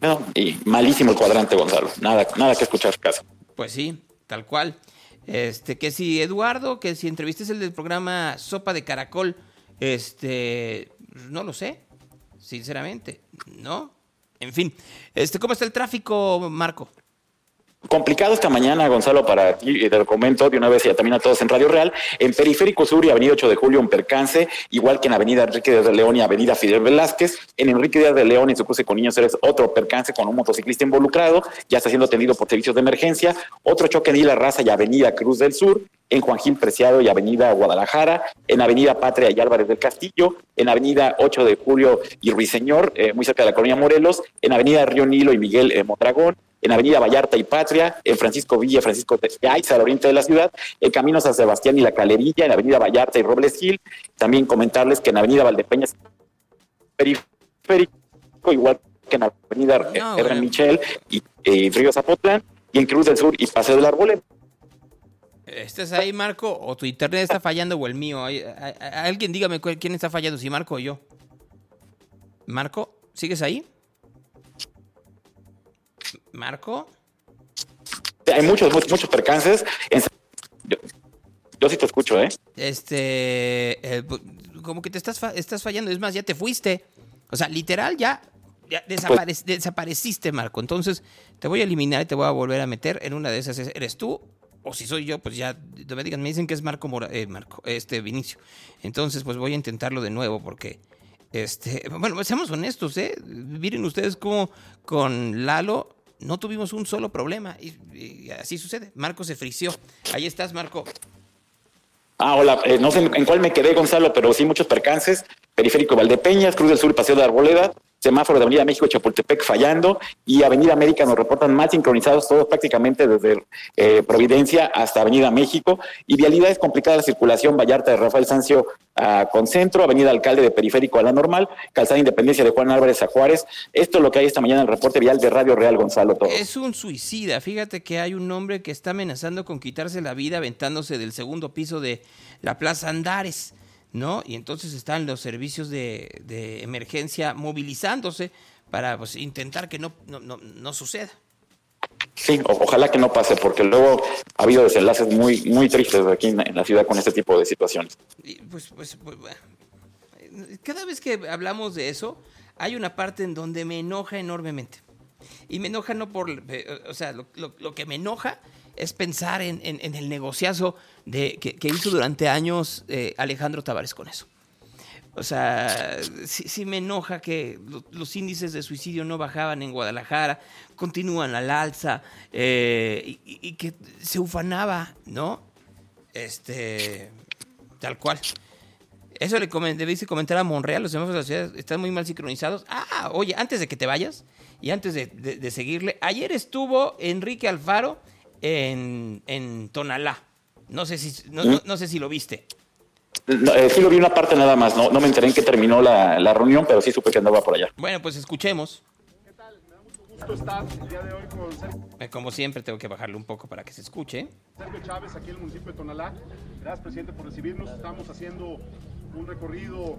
No, y malísimo el cuadrante, Gonzalo. Nada que escuchar casi. Pues sí, tal cual. Que si Eduardo, que si entrevistes el del programa Sopa de Caracol, no lo sé, sinceramente, ¿no? En fin, ¿cómo está el tráfico, Marco? Complicado esta mañana, Gonzalo, para ti, te lo comento de una vez y también a todos en Radio Real. En Periférico Sur y Avenida 8 de Julio un percance, igual que en Avenida Enrique Díaz de León y Avenida Fidel Velázquez. En Enrique Díaz de León y su cruce con Niños Héroes, otro percance con un motociclista involucrado, ya está siendo atendido por servicios de emergencia. Otro choque en Isla Raza y Avenida Cruz del Sur. En Juan Gil Preciado y Avenida Guadalajara, en Avenida Patria y Álvarez del Castillo, en Avenida 8 de Julio y Ruiseñor, muy cerca de la colonia Morelos, en Avenida Río Nilo y Miguel Mondragón, en Avenida Vallarta y Patria, en Francisco Villa, Francisco Teixeira, al oriente de la ciudad, en Camino San Sebastián y La Calerilla, en Avenida Vallarta y Robles Gil. También comentarles que en Avenida Valdepeñas, Periférico, igual que en Avenida Hernán Michel y Río Zapotlán, y en Cruz del Sur y Paseo del Arboleda. ¿Estás ahí, Marco? ¿O tu internet está fallando o el mío? Alguien dígame quién está fallando, si Marco o yo. Marco, ¿sigues ahí? ¿Marco? Hay muchos percances. Yo sí te escucho, ¿eh? Como que te estás fallando. Es más, ya te fuiste. O sea, literal, ya desapareciste, Marco. Entonces, te voy a eliminar y te voy a volver a meter en una de esas. ¿Eres tú? O si soy yo, pues ya me digan, me dicen que es Vinicio. Entonces, pues voy a intentarlo de nuevo porque, bueno, seamos honestos, miren ustedes cómo con Lalo no tuvimos un solo problema y así sucede. Marco se frició. Ahí estás, Marco. Ah, hola, no sé en cuál me quedé, Gonzalo, pero sí muchos percances. Periférico Valdepeñas, Cruz del Sur, Paseo de Arboleda, semáforo de Avenida México, Chapultepec fallando, y Avenida América nos reportan más sincronizados todos prácticamente desde Providencia hasta Avenida México, y vialidades complicadas la circulación, Vallarta de Rafael Sancio a Concentro, Avenida Alcalde de Periférico a La Normal, Calzada Independencia de Juan Álvarez a Juárez. Esto es lo que hay esta mañana en el reporte vial de Radio Real, Gonzalo. Todo. Es un suicida. Fíjate que hay un hombre que está amenazando con quitarse la vida aventándose del segundo piso de la Plaza Andares, ¿no? Y entonces están los servicios de emergencia movilizándose para pues, intentar que no suceda. Sí, ojalá que no pase, porque luego ha habido desenlaces muy, muy tristes aquí en la ciudad con este tipo de situaciones. Pues, cada vez que hablamos de eso, hay una parte en donde me enoja enormemente. Y me enoja no por... O sea, lo que me enoja es pensar en el negociazo que hizo durante años Alejandro Tabárez con eso. O sea, sí me enoja que los índices de suicidio no bajaban en Guadalajara, continúan al alza, y que se ufanaba, ¿no? Tal cual. Eso debiste comentar a Monreal, los semáforos de la ciudad están muy mal sincronizados. Ah, oye, antes de que te vayas y antes de seguirle, ayer estuvo Enrique Alfaro en Tonalá. No sé si lo viste. Sí lo vi una parte nada más, no me enteré en que terminó la reunión, pero sí supe que andaba por allá. Bueno, pues escuchemos. ¿Qué tal? Me da mucho gusto estar el día de hoy con Sergio. Como siempre, tengo que bajarle un poco para que se escuche. Sergio Chávez, aquí en el municipio de Tonalá. Gracias, presidente, por recibirnos. Estamos haciendo un recorrido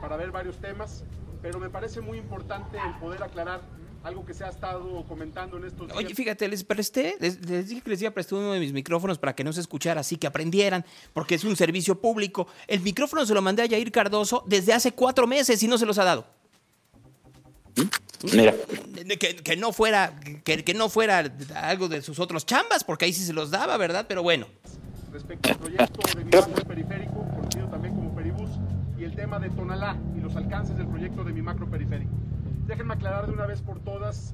para ver varios temas, pero me parece muy importante el poder aclarar algo que se ha estado comentando en estos días. Oye, fíjate, les dije que les iba a prestar uno de mis micrófonos para que no se escuchara, así que aprendieran, porque es un servicio público. El micrófono se lo mandé a Yair Cardoso desde hace 4 meses y no se los ha dado. Mira. Que no fuera algo de sus otros chambas, porque ahí sí se los daba, ¿verdad? Pero bueno. Respecto al proyecto de mi macro periférico, conocido también como Peribús, y el tema de Tonalá y los alcances del proyecto de mi macro periférico. Déjenme aclarar de una vez por todas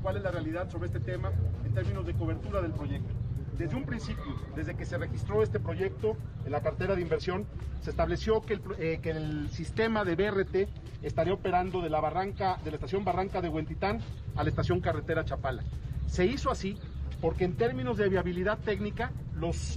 cuál es la realidad sobre este tema en términos de cobertura del proyecto. Desde un principio, desde que se registró este proyecto en la cartera de inversión, se estableció que el sistema de BRT estaría operando de la estación Barranca de Huentitán a la estación Carretera Chapala. Se hizo así porque en términos de viabilidad técnica, los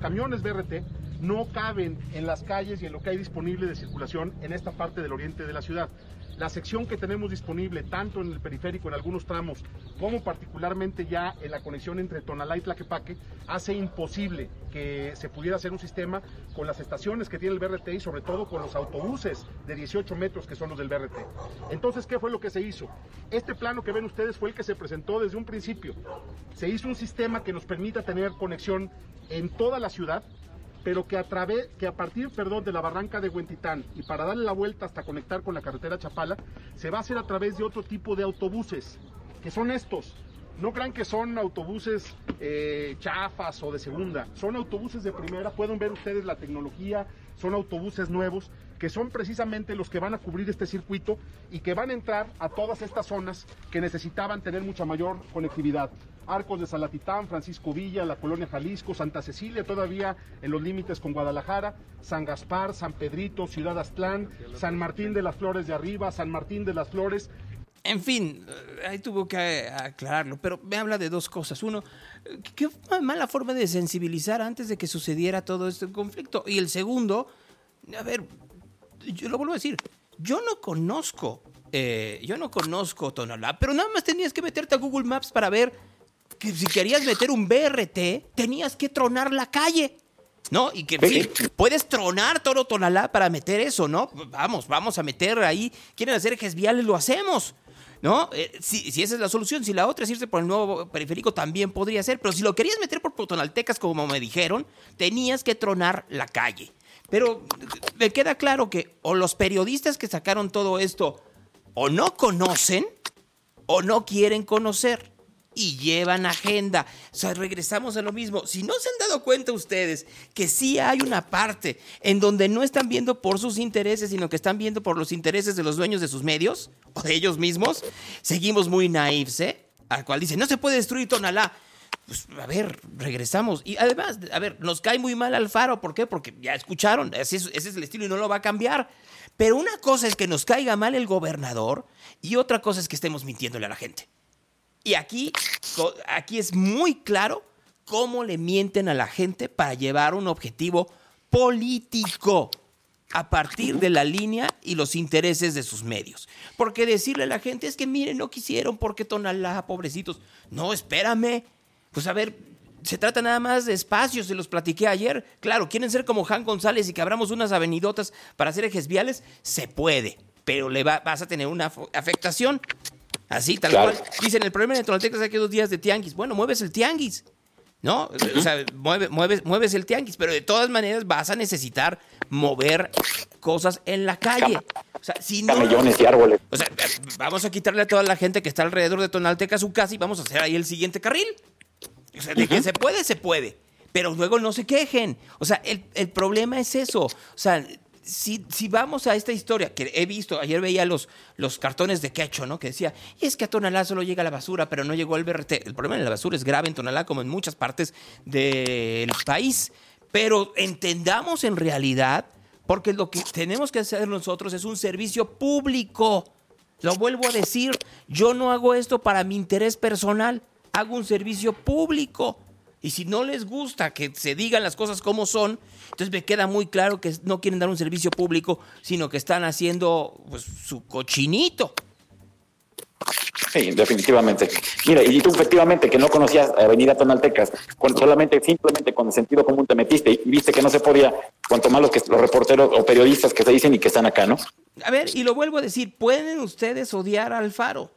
camiones BRT no caben en las calles y en lo que hay disponible de circulación en esta parte del oriente de la ciudad. La sección que tenemos disponible, tanto en el periférico, en algunos tramos, como particularmente ya en la conexión entre Tonalá y Tlaquepaque, hace imposible que se pudiera hacer un sistema con las estaciones que tiene el BRT y sobre todo con los autobuses de 18 metros que son los del BRT. Entonces, ¿qué fue lo que se hizo? Este plano que ven ustedes fue el que se presentó desde un principio. Se hizo un sistema que nos permita tener conexión en toda la ciudad, pero que a partir de la Barranca de Huentitán y para darle la vuelta hasta conectar con la carretera Chapala, se va a hacer a través de otro tipo de autobuses, que son estos. No crean que son autobuses chafas o de segunda, son autobuses de primera, pueden ver ustedes la tecnología, son autobuses nuevos, que son precisamente los que van a cubrir este circuito y que van a entrar a todas estas zonas que necesitaban tener mucha mayor conectividad. Arcos de Salatitán, Francisco Villa, la Colonia Jalisco, Santa Cecilia, todavía en los límites con Guadalajara, San Gaspar, San Pedrito, Ciudad Aztlán, San Martín de las Flores de Arriba, San Martín de las Flores. En fin, ahí tuvo que aclararlo, pero me habla de dos cosas. Uno, qué mala forma de sensibilizar antes de que sucediera todo este conflicto. Y el segundo, a ver, yo lo vuelvo a decir, yo no conozco Tonalá, pero nada más tenías que meterte a Google Maps para ver que si querías meter un BRT, tenías que tronar la calle, ¿no? Y que, en fin, puedes tronar todo Tonalá para meter eso, ¿no? Vamos a meter ahí. Quieren hacer ejes viales, lo hacemos, ¿no? Si esa es la solución. Si la otra es irse por el nuevo periférico, también podría ser. Pero si lo querías meter por Tonaltecas, como me dijeron, tenías que tronar la calle. Pero me queda claro que o los periodistas que sacaron todo esto o no conocen o no quieren conocer. Y llevan agenda. O sea, regresamos a lo mismo. Si no se han dado cuenta ustedes que sí hay una parte en donde no están viendo por sus intereses, sino que están viendo por los intereses de los dueños de sus medios o de ellos mismos, seguimos muy naíves, ¿eh? Al cual dice, no se puede destruir Tonalá. Pues, a ver, regresamos. Y además, a ver, nos cae muy mal Alfaro. ¿Por qué? Porque ya escucharon, ese es el estilo y no lo va a cambiar. Pero una cosa es que nos caiga mal el gobernador y otra cosa es que estemos mintiéndole a la gente. Y aquí es muy claro cómo le mienten a la gente para llevar un objetivo político a partir de la línea y los intereses de sus medios. Porque decirle a la gente, es que miren, no quisieron porque Tonalá, pobrecitos. No, espérame. Pues a ver, se trata nada más de espacios, se los platiqué ayer. Claro, quieren ser como Jan González y que abramos unas avenidotas para hacer ejes viales, se puede. pero vas a tener una afectación. Así, tal cual. Dicen, el problema en Tonaltecas es que hay 2 días de tianguis. Bueno, mueves el tianguis, ¿no? O sea, mueves el tianguis, pero de todas maneras vas a necesitar mover cosas en la calle. O sea, si no, camellones y árboles. O sea, vamos a quitarle a toda la gente que está alrededor de Tonaltecas su casa y vamos a hacer ahí el siguiente carril. O sea, de que se puede, se puede. Pero luego no se quejen. O sea, el problema es eso. O sea, si vamos a esta historia que he visto, ayer veía los cartones de quecho, ¿no? Que decía, y es que a Tonalá solo llega la basura, pero no llegó al BRT. El problema de la basura es grave en Tonalá, como en muchas partes del país. Pero entendamos en realidad, porque lo que tenemos que hacer nosotros es un servicio público. Lo vuelvo a decir, yo no hago esto para mi interés personal, hago un servicio público. Y si no les gusta que se digan las cosas como son, entonces me queda muy claro que no quieren dar un servicio público, sino que están haciendo, pues, su cochinito. Sí, definitivamente. Mira, y tú efectivamente que no conocías Avenida Tonaltecas, simplemente con sentido común te metiste y viste que no se podía, cuanto más los reporteros o periodistas que se dicen y que están acá, ¿no? A ver, y lo vuelvo a decir, ¿pueden ustedes odiar a Alfaro?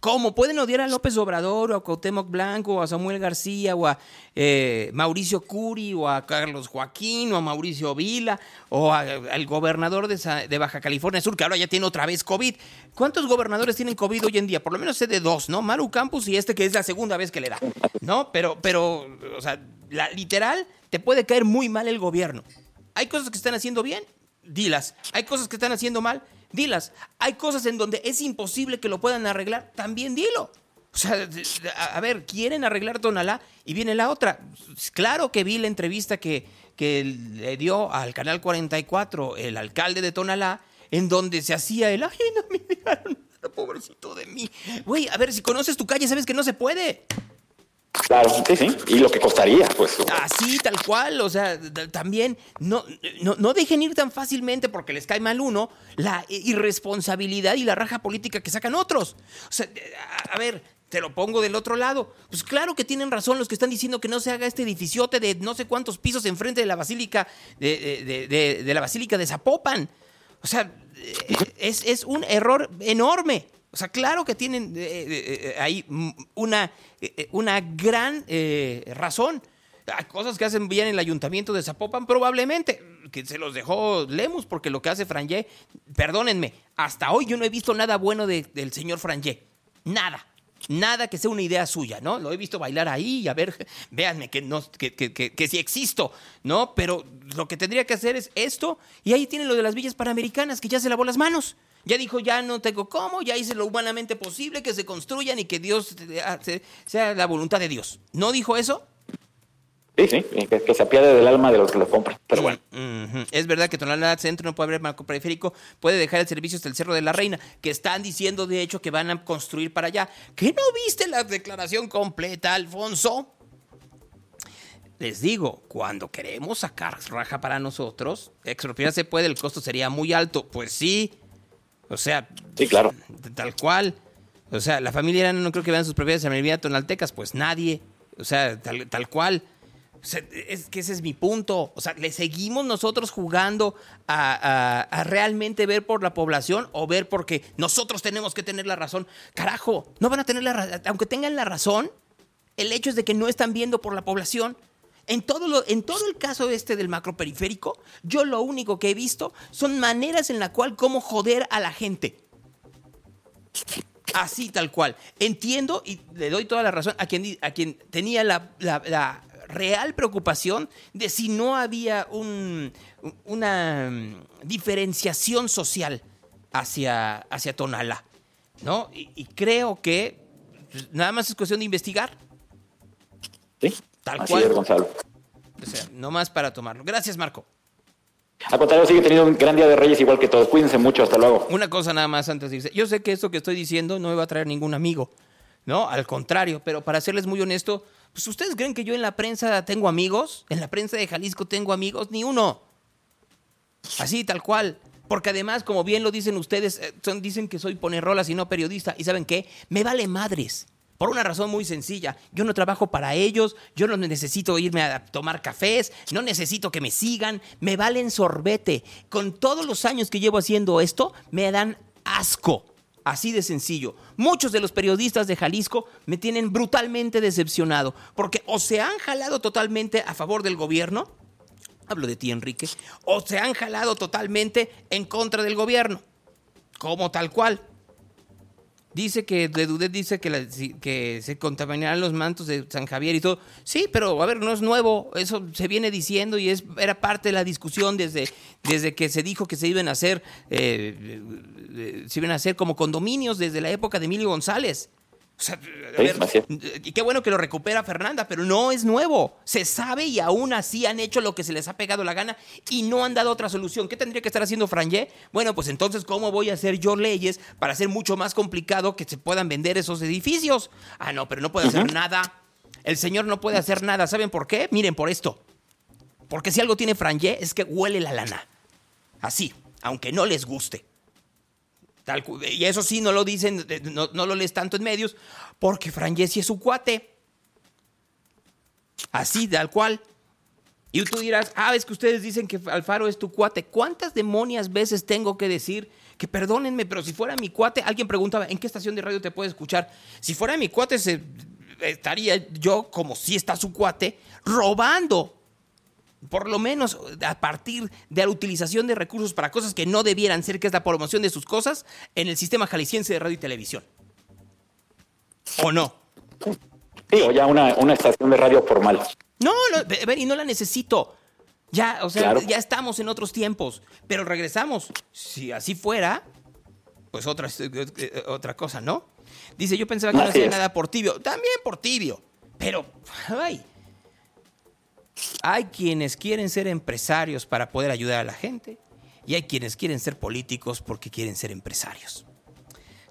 ¿Cómo? Pueden odiar a López Obrador o a Cuauhtémoc Blanco o a Samuel García o a Mauricio Curi o a Carlos Joaquín o a Mauricio Vila o al gobernador de Baja California Sur, que ahora ya tiene otra vez COVID. ¿Cuántos gobernadores tienen COVID hoy en día? Por lo menos sé de 2, ¿no? Maru Campos y este que es la segunda vez que le da, ¿no? Pero o sea, literal, te puede caer muy mal el gobierno. Hay cosas que están haciendo bien, dilas. Hay cosas que están haciendo mal, dilas. Hay cosas en donde es imposible que lo puedan arreglar, también dilo. O sea, a ver, quieren arreglar Tonalá y viene la otra. Claro que vi la entrevista que le dio al Canal 44 el alcalde de Tonalá, en donde se hacía el, ay, no me dejaron nada, pobrecito de mí. Güey, a ver, si conoces tu calle, sabes que no se puede. Claro, sí, y lo que costaría, pues. Así, tal cual, o sea, también no dejen ir tan fácilmente porque les cae mal uno la irresponsabilidad y la raja política que sacan otros. O sea, a ver, te lo pongo del otro lado. Pues claro que tienen razón los que están diciendo que no se haga este edificiote de no sé cuántos pisos enfrente de la Basílica de la Basílica de Zapopan. O sea, es un error enorme. O sea, claro que tienen ahí una gran razón. Hay cosas que hacen bien en el ayuntamiento de Zapopan, probablemente, que se los dejó Lemus, porque lo que hace Frangé, perdónenme, hasta hoy yo no he visto nada bueno del señor Frangé. Nada que sea una idea suya, ¿no? Lo he visto bailar ahí y a ver, véanme que sí existo, ¿no? Pero lo que tendría que hacer es esto, y ahí tienen lo de las villas panamericanas, que ya se lavó las manos. Ya dijo, ya no tengo cómo, ya hice lo humanamente posible, que se construyan y que Dios sea la voluntad de Dios. ¿No dijo eso? Sí, que se apiade del alma de los que lo compran, pero bueno. Es verdad que Tonalá Centro no puede haber marco periférico, puede dejar el servicio hasta el Cerro de la Reina, que están diciendo, de hecho, que van a construir para allá. ¿Qué no viste la declaración completa, Alfonso? Les digo, cuando queremos sacar raja para nosotros, expropiar se puede, el costo sería muy alto. Pues sí. O sea, sí, claro. Tal cual. O sea, la familia Arana no creo que vean sus propiedades en la Tonaltecas, pues nadie. O sea, tal cual. O sea, es que ese es mi punto. O sea, ¿le seguimos nosotros jugando a realmente ver por la población o ver porque nosotros tenemos que tener la razón? Carajo, no van a tener la razón. Aunque tengan la razón, el hecho es de que no están viendo por la población. En todo el caso este del macroperiférico, yo lo único que he visto son maneras en la cual cómo joder a la gente. Así, tal cual. Entiendo y le doy toda la razón a quien tenía la real preocupación de si no había una diferenciación social hacia Tonalá, ¿no? Y creo que nada más es cuestión de investigar. Sí. Tal así cual. Es, Gonzalo. O sea, no más para tomarlo. Gracias, Marco. Al contrario, sigue teniendo un gran día de Reyes igual que todos. Cuídense mucho, hasta luego. Una cosa nada más antes de irse. Yo sé que esto que estoy diciendo no me va a traer ningún amigo, ¿no? Al contrario, pero para serles muy honesto, pues ¿ustedes creen que yo en la prensa tengo amigos? ¿En la prensa de Jalisco tengo amigos? Ni uno. Así, tal cual. Porque además, como bien lo dicen ustedes, dicen que soy ponerrolas y no periodista. ¿Y saben qué? Me vale madres. Por una razón muy sencilla, yo no trabajo para ellos, yo no necesito irme a tomar cafés, no necesito que me sigan, me valen sorbete. Con todos los años que llevo haciendo esto, me dan asco. Así de sencillo. Muchos de los periodistas de Jalisco me tienen brutalmente decepcionado porque o se han jalado totalmente a favor del gobierno, hablo de ti, Enrique, o se han jalado totalmente en contra del gobierno, como tal cual. Dice que Dudet dice que se contaminarán los mantos de San Javier y todo. Sí, pero a ver, no es nuevo. Eso se viene diciendo y era parte de la discusión desde que se dijo que se iban a hacer como condominios desde la época de Emilio González. O sea, a ver, y qué bueno que lo recupera Fernanda, pero no es nuevo. Se sabe y aún así han hecho lo que se les ha pegado la gana y no han dado otra solución. ¿Qué tendría que estar haciendo Frangé? Bueno, pues entonces, ¿cómo voy a hacer yo leyes para hacer mucho más complicado que se puedan vender esos edificios? Ah, no, pero no puede hacer nada. El señor no puede hacer nada. ¿Saben por qué? Miren, por esto. Porque si algo tiene Frangé es que huele la lana. Así, aunque no les guste. Y eso sí, no lo dicen, no lo lees tanto en medios, porque Frangesi es su cuate. Así, tal cual. Y tú dirás, es que ustedes dicen que Alfaro es tu cuate. ¿Cuántas demonias veces tengo que decir que perdónenme, pero si fuera mi cuate? Alguien preguntaba, ¿en qué estación de radio te puede escuchar? Si fuera mi cuate, estaría yo, como si está su cuate, robando. Por lo menos a partir de la utilización de recursos para cosas que no debieran ser, que es la promoción de sus cosas en el sistema jalisciense de radio y televisión. ¿O no? Sí, o ya una estación de radio formal. No, y no la necesito. Ya, o sea, claro. Ya estamos en otros tiempos, pero regresamos. Si así fuera, pues otra cosa, ¿no? Dice, yo pensaba que no hacía nada por tibio. También por tibio, pero... Hay quienes quieren ser empresarios para poder ayudar a la gente y hay quienes quieren ser políticos porque quieren ser empresarios.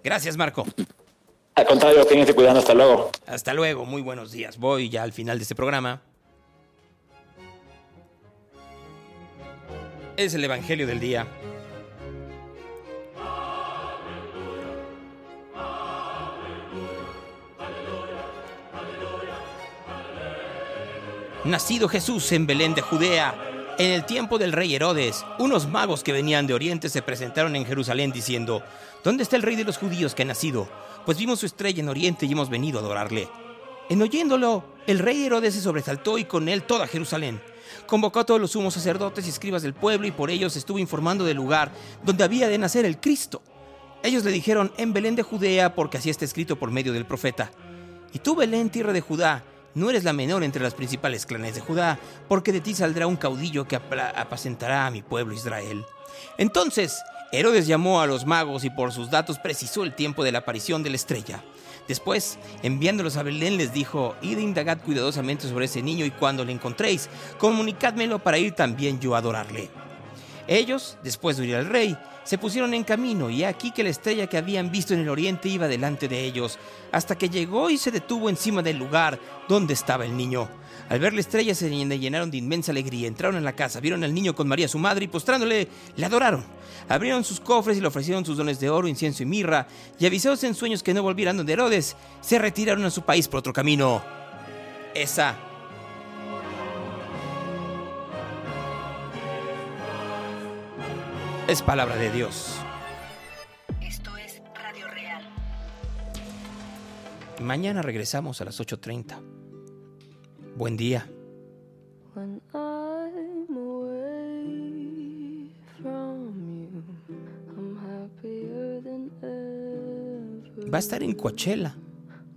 Gracias, Marco. Al contrario, quédense cuidando. Hasta luego. Hasta luego. Muy buenos días. Voy ya al final de este programa. Es el Evangelio del Día. Nacido Jesús en Belén de Judea, en el tiempo del rey Herodes, unos magos que venían de Oriente se presentaron en Jerusalén diciendo: ¿Dónde está el rey de los judíos que ha nacido? Pues vimos su estrella en Oriente y hemos venido a adorarle. En oyéndolo, el rey Herodes se sobresaltó y con él toda Jerusalén. Convocó a todos los sumos sacerdotes y escribas del pueblo y por ellos estuvo informando del lugar donde había de nacer el Cristo. Ellos le dijeron: en Belén de Judea, porque así está escrito por medio del profeta. Y tú, Belén, tierra de Judá, no eres la menor entre las principales clanes de Judá, porque de ti saldrá un caudillo que apacentará a mi pueblo Israel. Entonces, Herodes llamó a los magos y por sus datos precisó el tiempo de la aparición de la estrella. Después, enviándolos a Belén, les dijo: id e indagad cuidadosamente sobre ese niño y cuando le encontréis, comunicádmelo para ir también yo a adorarle. Ellos, después de ir al rey, se pusieron en camino y aquí que la estrella que habían visto en el oriente iba delante de ellos, hasta que llegó y se detuvo encima del lugar donde estaba el niño. Al ver la estrella se llenaron de inmensa alegría, entraron en la casa, vieron al niño con María su madre y postrándole, le adoraron. Abrieron sus cofres y le ofrecieron sus dones de oro, incienso y mirra, y avisados en sueños que no volvieran donde Herodes, se retiraron a su país por otro camino. Esa es palabra de Dios. Esto es Radio Real. Mañana regresamos a las 8:30. Buen día. When I'm away from you, I'm happier than ever. Va a estar en Coachella.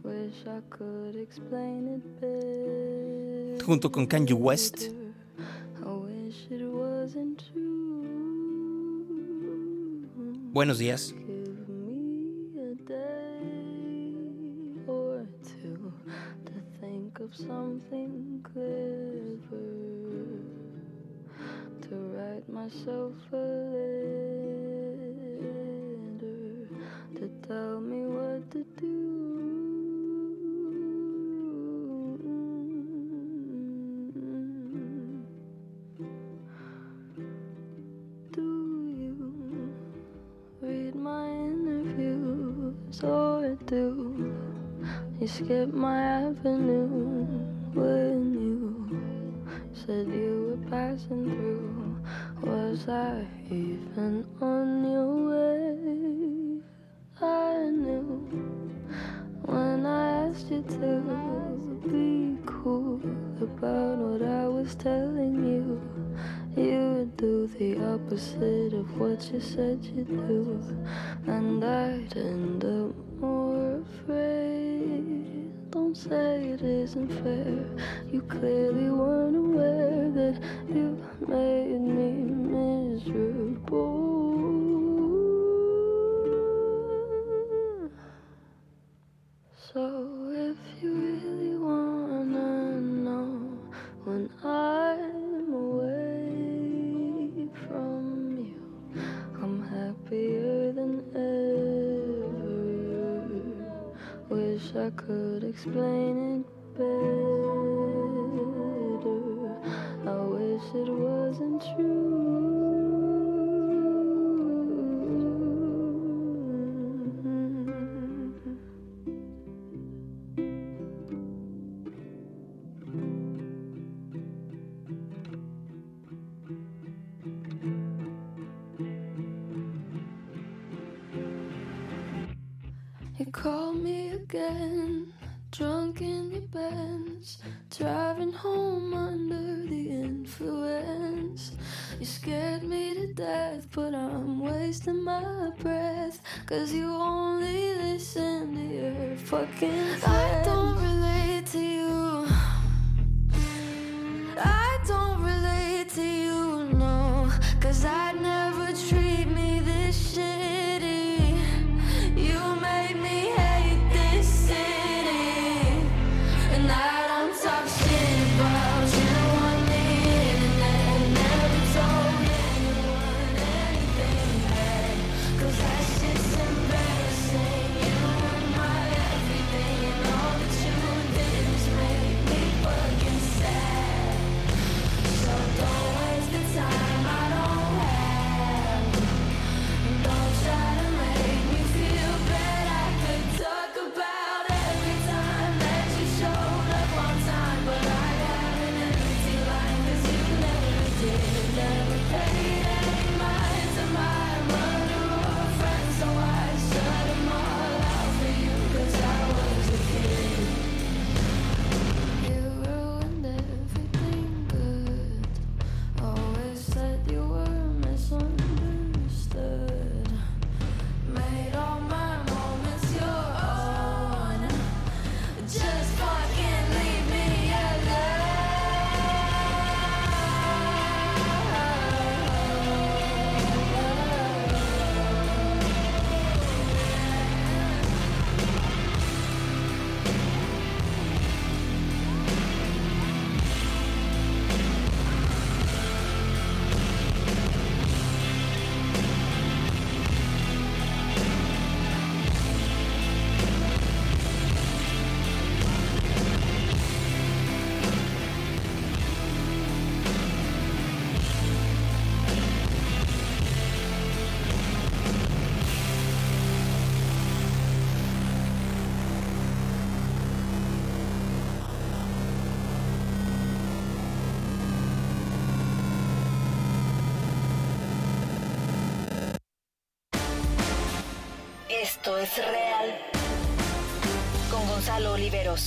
Wish I could explain it better. Junto con Kanye West. I wish it wasn't true. Buenos días. You skipped my avenue when you said you were passing through. Was I even on your way? I was telling you, you would do the opposite of what you said you'd do, and I'd end up more afraid. Don't say it isn't fair, you clearly weren't aware that you made me miserable. So if you really wanna know when I'm away from you, I'm happier than ever. Wish I could explain it better. I wish it wasn't true. Call me again, drunk in your Benz, driving home under the influence. You scared me to death, but I'm wasting my breath, 'cause you only listen to your fucking friends. I don't relate to you, I don't relate to you, no, 'cause I'd never treat me this shitty. You made me hate this city, and now I'm talking shit about you on the internet. I never told anyone anything bad, 'cause that shit's embarrassing. You were my everything, and all that you did was make me fucking sad. So don't waste the time I don't have, and don't try to make me feel. Talk about every time that you showed up on time, but I got an empty line 'cause you never did, never paid any mind to my mother or friends, so I shut them all out for you 'cause I was a kid. You ruined everything good, always said you were misunderstood, made all my moments your own. Just fucking leave me Esto es real. Con Gonzalo Oliveros.